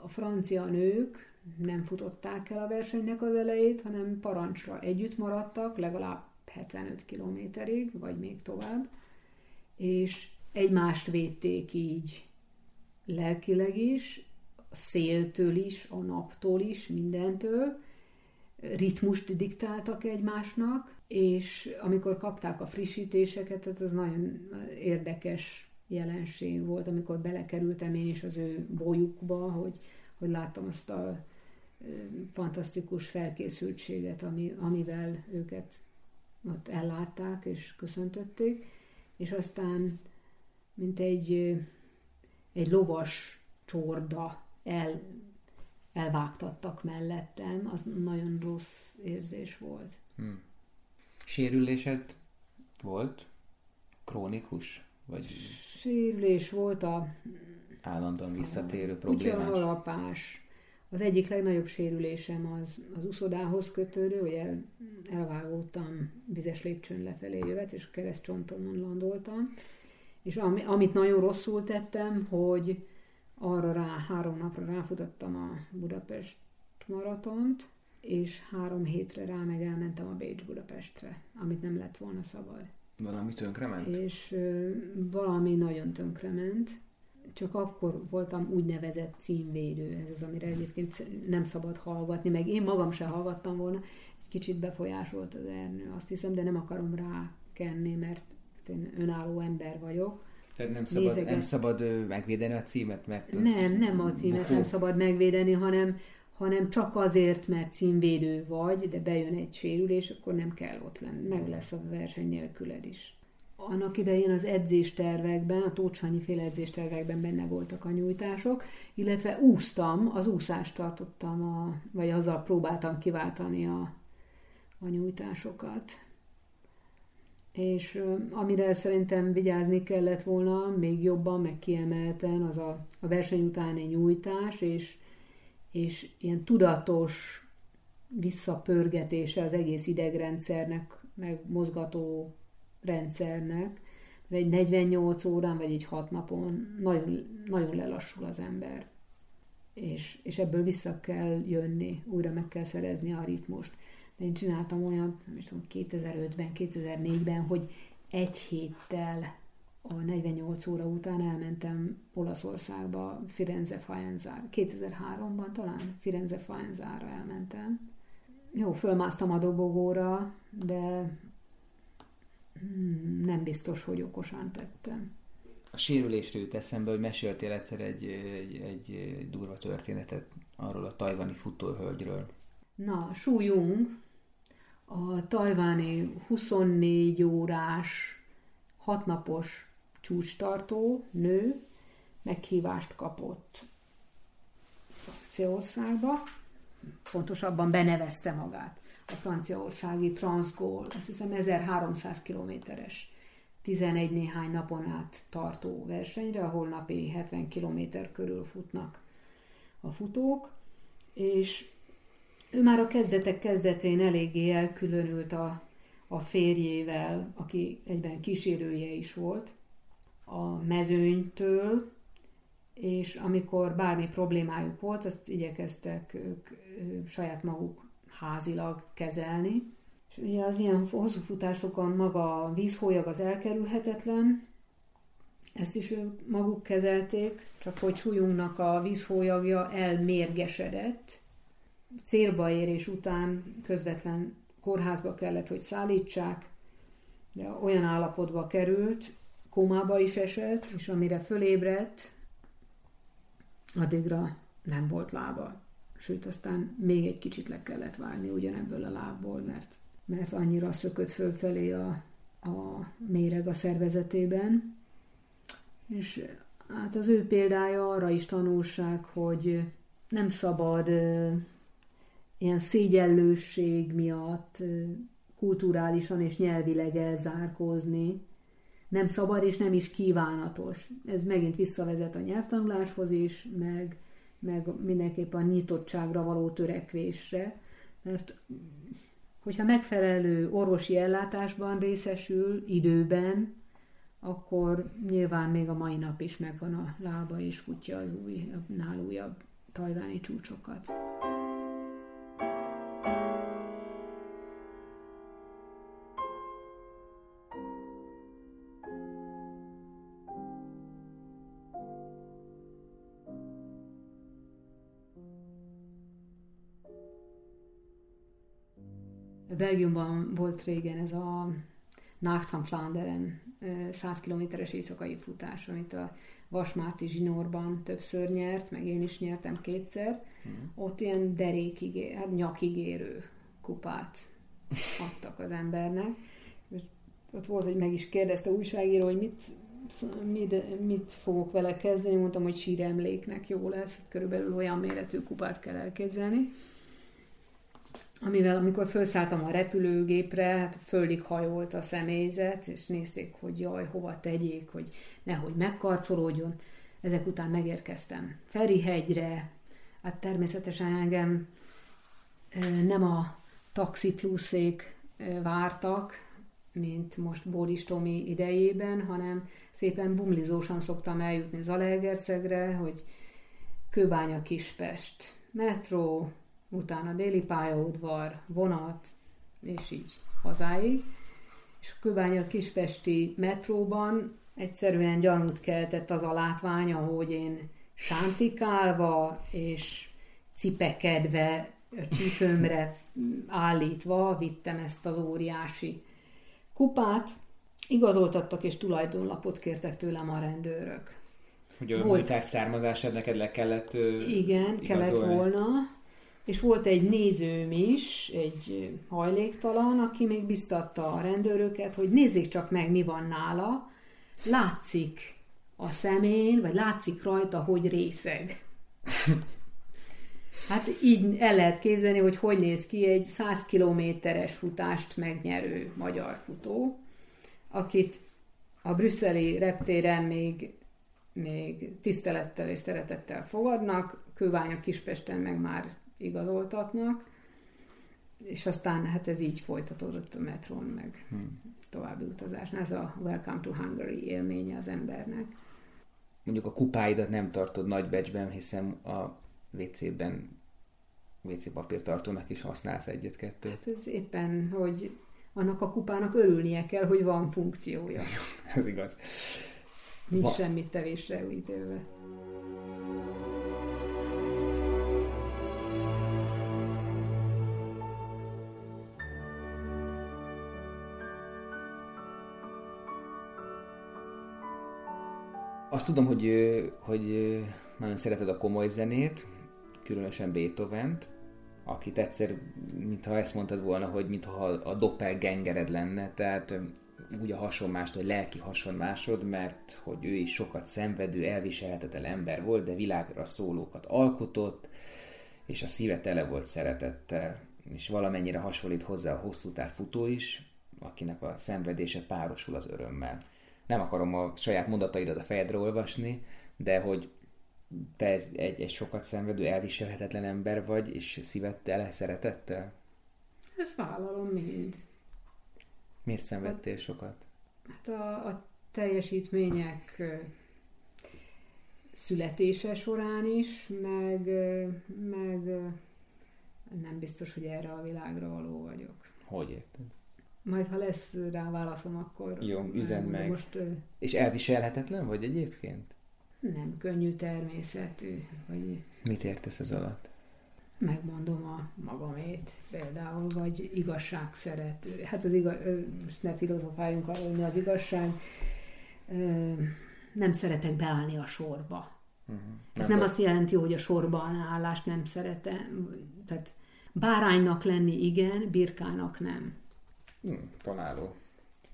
A francia nők nem futották el a versenynek az elejét, hanem parancsra együtt maradtak legalább 75 kilométerig, vagy még tovább, és egymást védték így lelkileg is, a széltől is, a naptól is, mindentől. Ritmust diktáltak egymásnak, és amikor kapták a frissítéseket, tehát ez nagyon érdekes jelenség volt, amikor belekerültem én is az ő bolyukba, hogy láttam azt a fantasztikus felkészültséget, amivel őket ott ellátták és köszöntötték, és aztán mint egy lovas csorda elvágtattak mellettem, az nagyon rossz érzés volt. Sérülésed volt? Krónikus? Vagy sérülés volt a állandóan visszatérő problémás. Úgyhogy a halapás. Az egyik legnagyobb sérülésem az uszodához kötődő, hogy elvágódtam vizes lépcsőn lefelé jövet, és a keresztcsontomon landoltam. És amit nagyon rosszul tettem, hogy arra 3 napra ráfutottam a Budapest maratont, és 3 hétre rá meg elmentem a Bécs-Budapestre, amit nem lett volna szabad. Valami tönkrement? És valami nagyon tönkrement. Csak akkor voltam úgynevezett címvédő, ez az, amire egyébként nem szabad hallgatni, meg én magam sem hallgattam volna, egy kicsit befolyásolt az Ernő, azt hiszem, de nem akarom rákenni, mert én önálló ember vagyok. Tehát nem szabad megvédeni a címet, mert nem a címet nem szabad megvédeni, hanem csak azért, mert címvédő vagy, de bejön egy sérülés, akkor nem kell ott lenni, meg lesz a verseny nélküled is. Annak idején az edzéstervekben, a Tócsányi-féle edzéstervekben benne voltak a nyújtások, illetve úsztam, az úszást tartottam, vagy azzal próbáltam kiváltani a nyújtásokat. És amire szerintem vigyázni kellett volna, még jobban, meg kiemelten, az a verseny utáni nyújtás, és ilyen tudatos visszapörgetése az egész idegrendszernek, meg mozgató rendszernek, mert egy 48 órán, vagy egy 6 napon nagyon, nagyon lelassul az ember. És ebből vissza kell jönni, újra meg kell szerezni a ritmust. De én csináltam olyan, nem is tudom, 2005-ben, 2004-ben, hogy egy héttel a 48 óra után elmentem Olaszországba, Firenze-Faenzára. 2003-ban talán Firenze-Faenzára elmentem. Jó, fölmásztam a dobogóra, de nem biztos, hogy okosan tettem. A sérülésről jut eszembe, hogy meséltél egyszer egy durva történetet arról a tajvani futóhölgyről. Na, Su Yung, a tajváni 24 órás, 6 napos csúcstartó nő meghívást kapott Franciaországba, pontosabban benevezte magát. A franciaországi Transgól, azt hiszem 1300 kilométeres, 11 néhány napon át tartó versenyre, ahol napi 70 kilométer körül futnak a futók, és ő már a kezdetek kezdetén eléggé elkülönült a férjével, aki egyben kísérője is volt, a mezőnytől, és amikor bármi problémájuk volt, azt igyekeztek ők saját maguk házilag kezelni. És ugye az ilyen hosszú futásokon maga a vízhólyag az elkerülhetetlen, ezt is ők maguk kezelték, csak hogy Súlyunknak a vízhólyagja elmérgesedett. Célbaérés után közvetlen kórházba kellett, hogy szállítsák, de olyan állapotba került, kómába is esett, és amire fölébredt, addigra nem volt lába. Sőt, aztán még egy kicsit le kellett várni ugyanebből a lábból, mert annyira szökött fölfelé a méreg a szervezetében. És hát az ő példája arra is tanulság, hogy nem szabad ilyen szégyellősség miatt kulturálisan és nyelvileg elzárkózni. Nem szabad és nem is kívánatos. Ez megint visszavezet a nyelvtanuláshoz is, meg mindenképpen a nyitottságra való törekvésre, mert hogyha megfelelő orvosi ellátásban részesül időben, akkor nyilván még a mai nap is megvan a lába, és futja az újnál újabb tajváni csúcsokat. Belgiumban volt régen ez a Nacht van Flanderen 100 kilométeres éjszakai futás, amit a Vasmárti Zsinórban többször nyert, meg én is nyertem 2-szer. Ott ilyen nyakigérő kupát adtak az embernek. És ott volt, hogy meg is kérdezte a újságíró, hogy mit fogok vele kezdeni. Mondtam, hogy síremléknek jó lesz, körülbelül olyan méretű kupát kell elképzelni. Amivel amikor felszálltam a repülőgépre, hát földig hajolt a személyzet, és nézték, hogy jaj, hova tegyék, hogy nehogy megkarcolódjon. Ezek után megérkeztem Ferihegyre, Hát természetesen engem nem a taxi pluszék vártak, mint most Bóris Tomi idejében, hanem szépen bumlizósan szoktam eljutni Zalaegerszegre, hogy Kőbánya Kispest, metró, utána déli pályaudvar, vonat, és így hazáig. És a Kőbánya Kispesti metróban egyszerűen gyanút keltett az a látvány, ahogy én sántikálva és cipekedve, csípőmre állítva vittem ezt az óriási kupát. Igazoltattak és tulajdonlapot kértek tőlem a rendőrök. Ugye a múlták származását neked le kellett igen, igazolni. Kellett volna. És volt egy nézőm is, egy hajléktalan, aki még biztatta a rendőröket, hogy nézzék csak meg, mi van nála. Látszik a szemén, vagy látszik rajta, hogy részeg. Hát így el lehet képzelni, hogy hogy néz ki egy 100 kilométeres futást megnyerő magyar futó, akit a brüsszeli reptéren még tisztelettel és szeretettel fogadnak, Kőbánya Kispesten meg már igazoltatnak, és aztán hát ez így folytatódott a metrón, meg további utazásnál. Ez a Welcome to Hungary élménye az embernek. Mondjuk a kupáidat nem tartod nagy becsben, hiszen a WC-ben WC-papírtartónak is használsz egyet-kettőt. Hát ez éppen, hogy annak a kupának örülnie kell, hogy van funkciója. Ez igaz. Nincs semmit tevésre ítélve. Azt tudom, hogy nagyon szereted a komoly zenét, különösen Beethovent, akit egyszer, mintha ezt mondtad volna, hogy mintha a doppelgengered lenne, tehát úgy a hasonmásod, hogy lelki hasonmásod, mert hogy ő is sokat szenvedő, elviselhetetlen ember volt, de világra szólókat alkotott, és a szíve tele volt szeretettel, és valamennyire hasonlít hozzá a hosszú futó is, akinek a szenvedése párosul az örömmel. Nem akarom a saját mondataidat a fejedre olvasni, de hogy te egy sokat szenvedő, elviselhetetlen ember vagy, és szívedtel, szeretettel? Ezt vállalom mind. Miért szenvedtél sokat? Hát a teljesítmények születése során is, meg nem biztos, hogy erre a világra való vagyok. Hogy érted? Majd, ha lesz rá válaszom, akkor... Jó, üzen meg. Most, és elviselhetetlen vagy egyébként? Nem könnyű természetű. Vagy... Mit értesz ez alatt? Megmondom a magamét például, vagy igazságszerető. Hát az igaz... Most ne filozofáljunk arra, hogy az igazság. Nem szeretek beállni a sorba. Ez nem azt jelenti, hogy a sorban állást nem szeretem. Tehát báránynak lenni igen, birkának nem. Találó.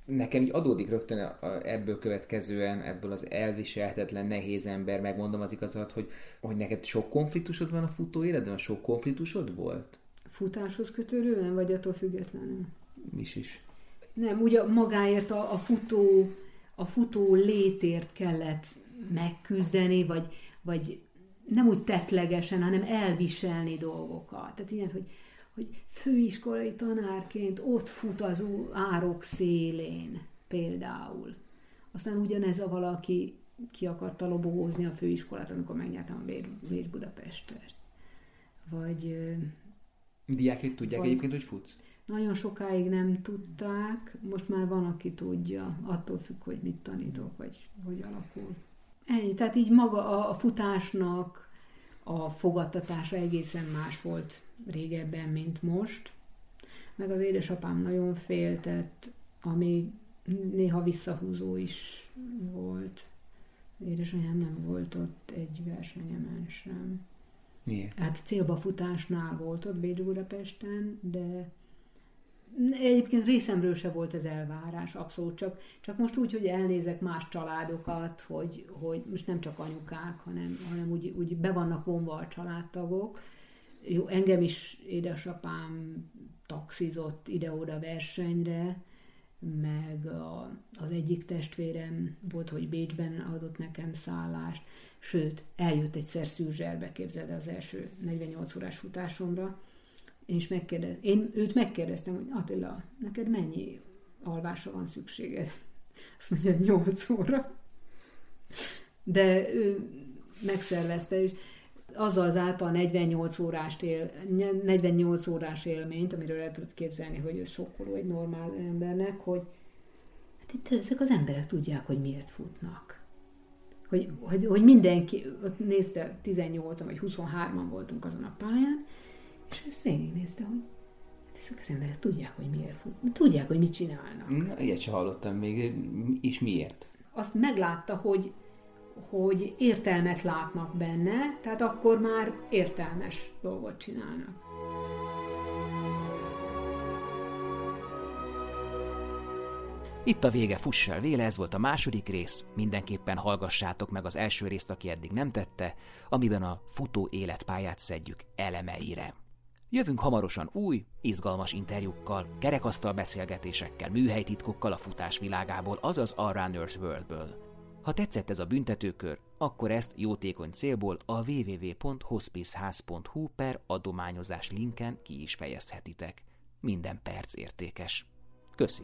Nekem így adódik rögtön ebből következően, ebből az elviselhetetlen, nehéz ember, megmondom az igazat, hogy neked sok konfliktusod van a futó életben? Sok konfliktusod volt? Futáshoz kötődően, vagy attól függetlenül? Is. Nem, ugye magáért a futó létért kellett megküzdeni, vagy nem úgy tettlegesen, hanem elviselni dolgokat. Tehát ilyen, hogy főiskolai tanárként ott fut az árok szélén például. Aztán ugyanez a valaki ki akarta lobogózni a főiskolát, amikor megnyertem a Bécs-Budapestet. Vagy... Diákok tudják egyébként, hogy futsz? Nagyon sokáig nem tudták, most már van, aki tudja, attól függ, hogy mit tanítok, vagy hogy alakul. Ennyi, tehát így maga a futásnak a fogadtatása egészen más volt régebben, mint most. Meg az édesapám nagyon féltett, ami néha visszahúzó is volt. Az édesanyám nem volt ott egy versenyemen sem. Miért? Hát célba futásnál volt ott Bécs-Budapesten, de egyébként részemről se volt ez elvárás, abszolút. Csak most úgy, hogy elnézek más családokat, hogy most nem csak anyukák, hanem úgy be vannak vonva a családtagok. Jó, engem is édesapám taxizott ide-oda versenyre, meg az egyik testvérem volt, hogy Bécsben adott nekem szállást, sőt, eljött egyszer Surgèresbe, képzeld, az első 48 órás futásomra. Én őt megkérdeztem, hogy Attila, neked mennyi alvásra van szükséged? Azt mondja, 8 óra. De ő megszervezte, és azzal az által 48 órás élményt, amiről el tudod képzelni, hogy ez sokkoló egy normál embernek, hogy hát itt ezek az emberek tudják, hogy miért futnak. Hogy mindenki, ott nézte, 18-an vagy 23-an voltunk azon a pályán, és ezt végignézte, hogy hát ezek az emberek tudják, hogy miért futnak. Tudják, hogy mit csinálnak. Na, ilyet sem hallottam még, és miért? Azt meglátta, hogy értelmet látnak benne, tehát akkor már értelmes dolgot csinálnak. Itt a vége, fuss el véle, ez volt a második rész. Mindenképpen hallgassátok meg az első részt, aki eddig nem tette, amiben a futó életpályát szedjük elemeire. Jövünk hamarosan új, izgalmas interjúkkal, kerekasztal beszélgetésekkel, műhelytitkokkal a futás világából, azaz a Runners Worldből. Ha tetszett ez a büntetőkör, akkor ezt jótékony célból a www.hospiceház.hu/adományozás linken ki is fejezhetitek. Minden perc értékes. Köszi!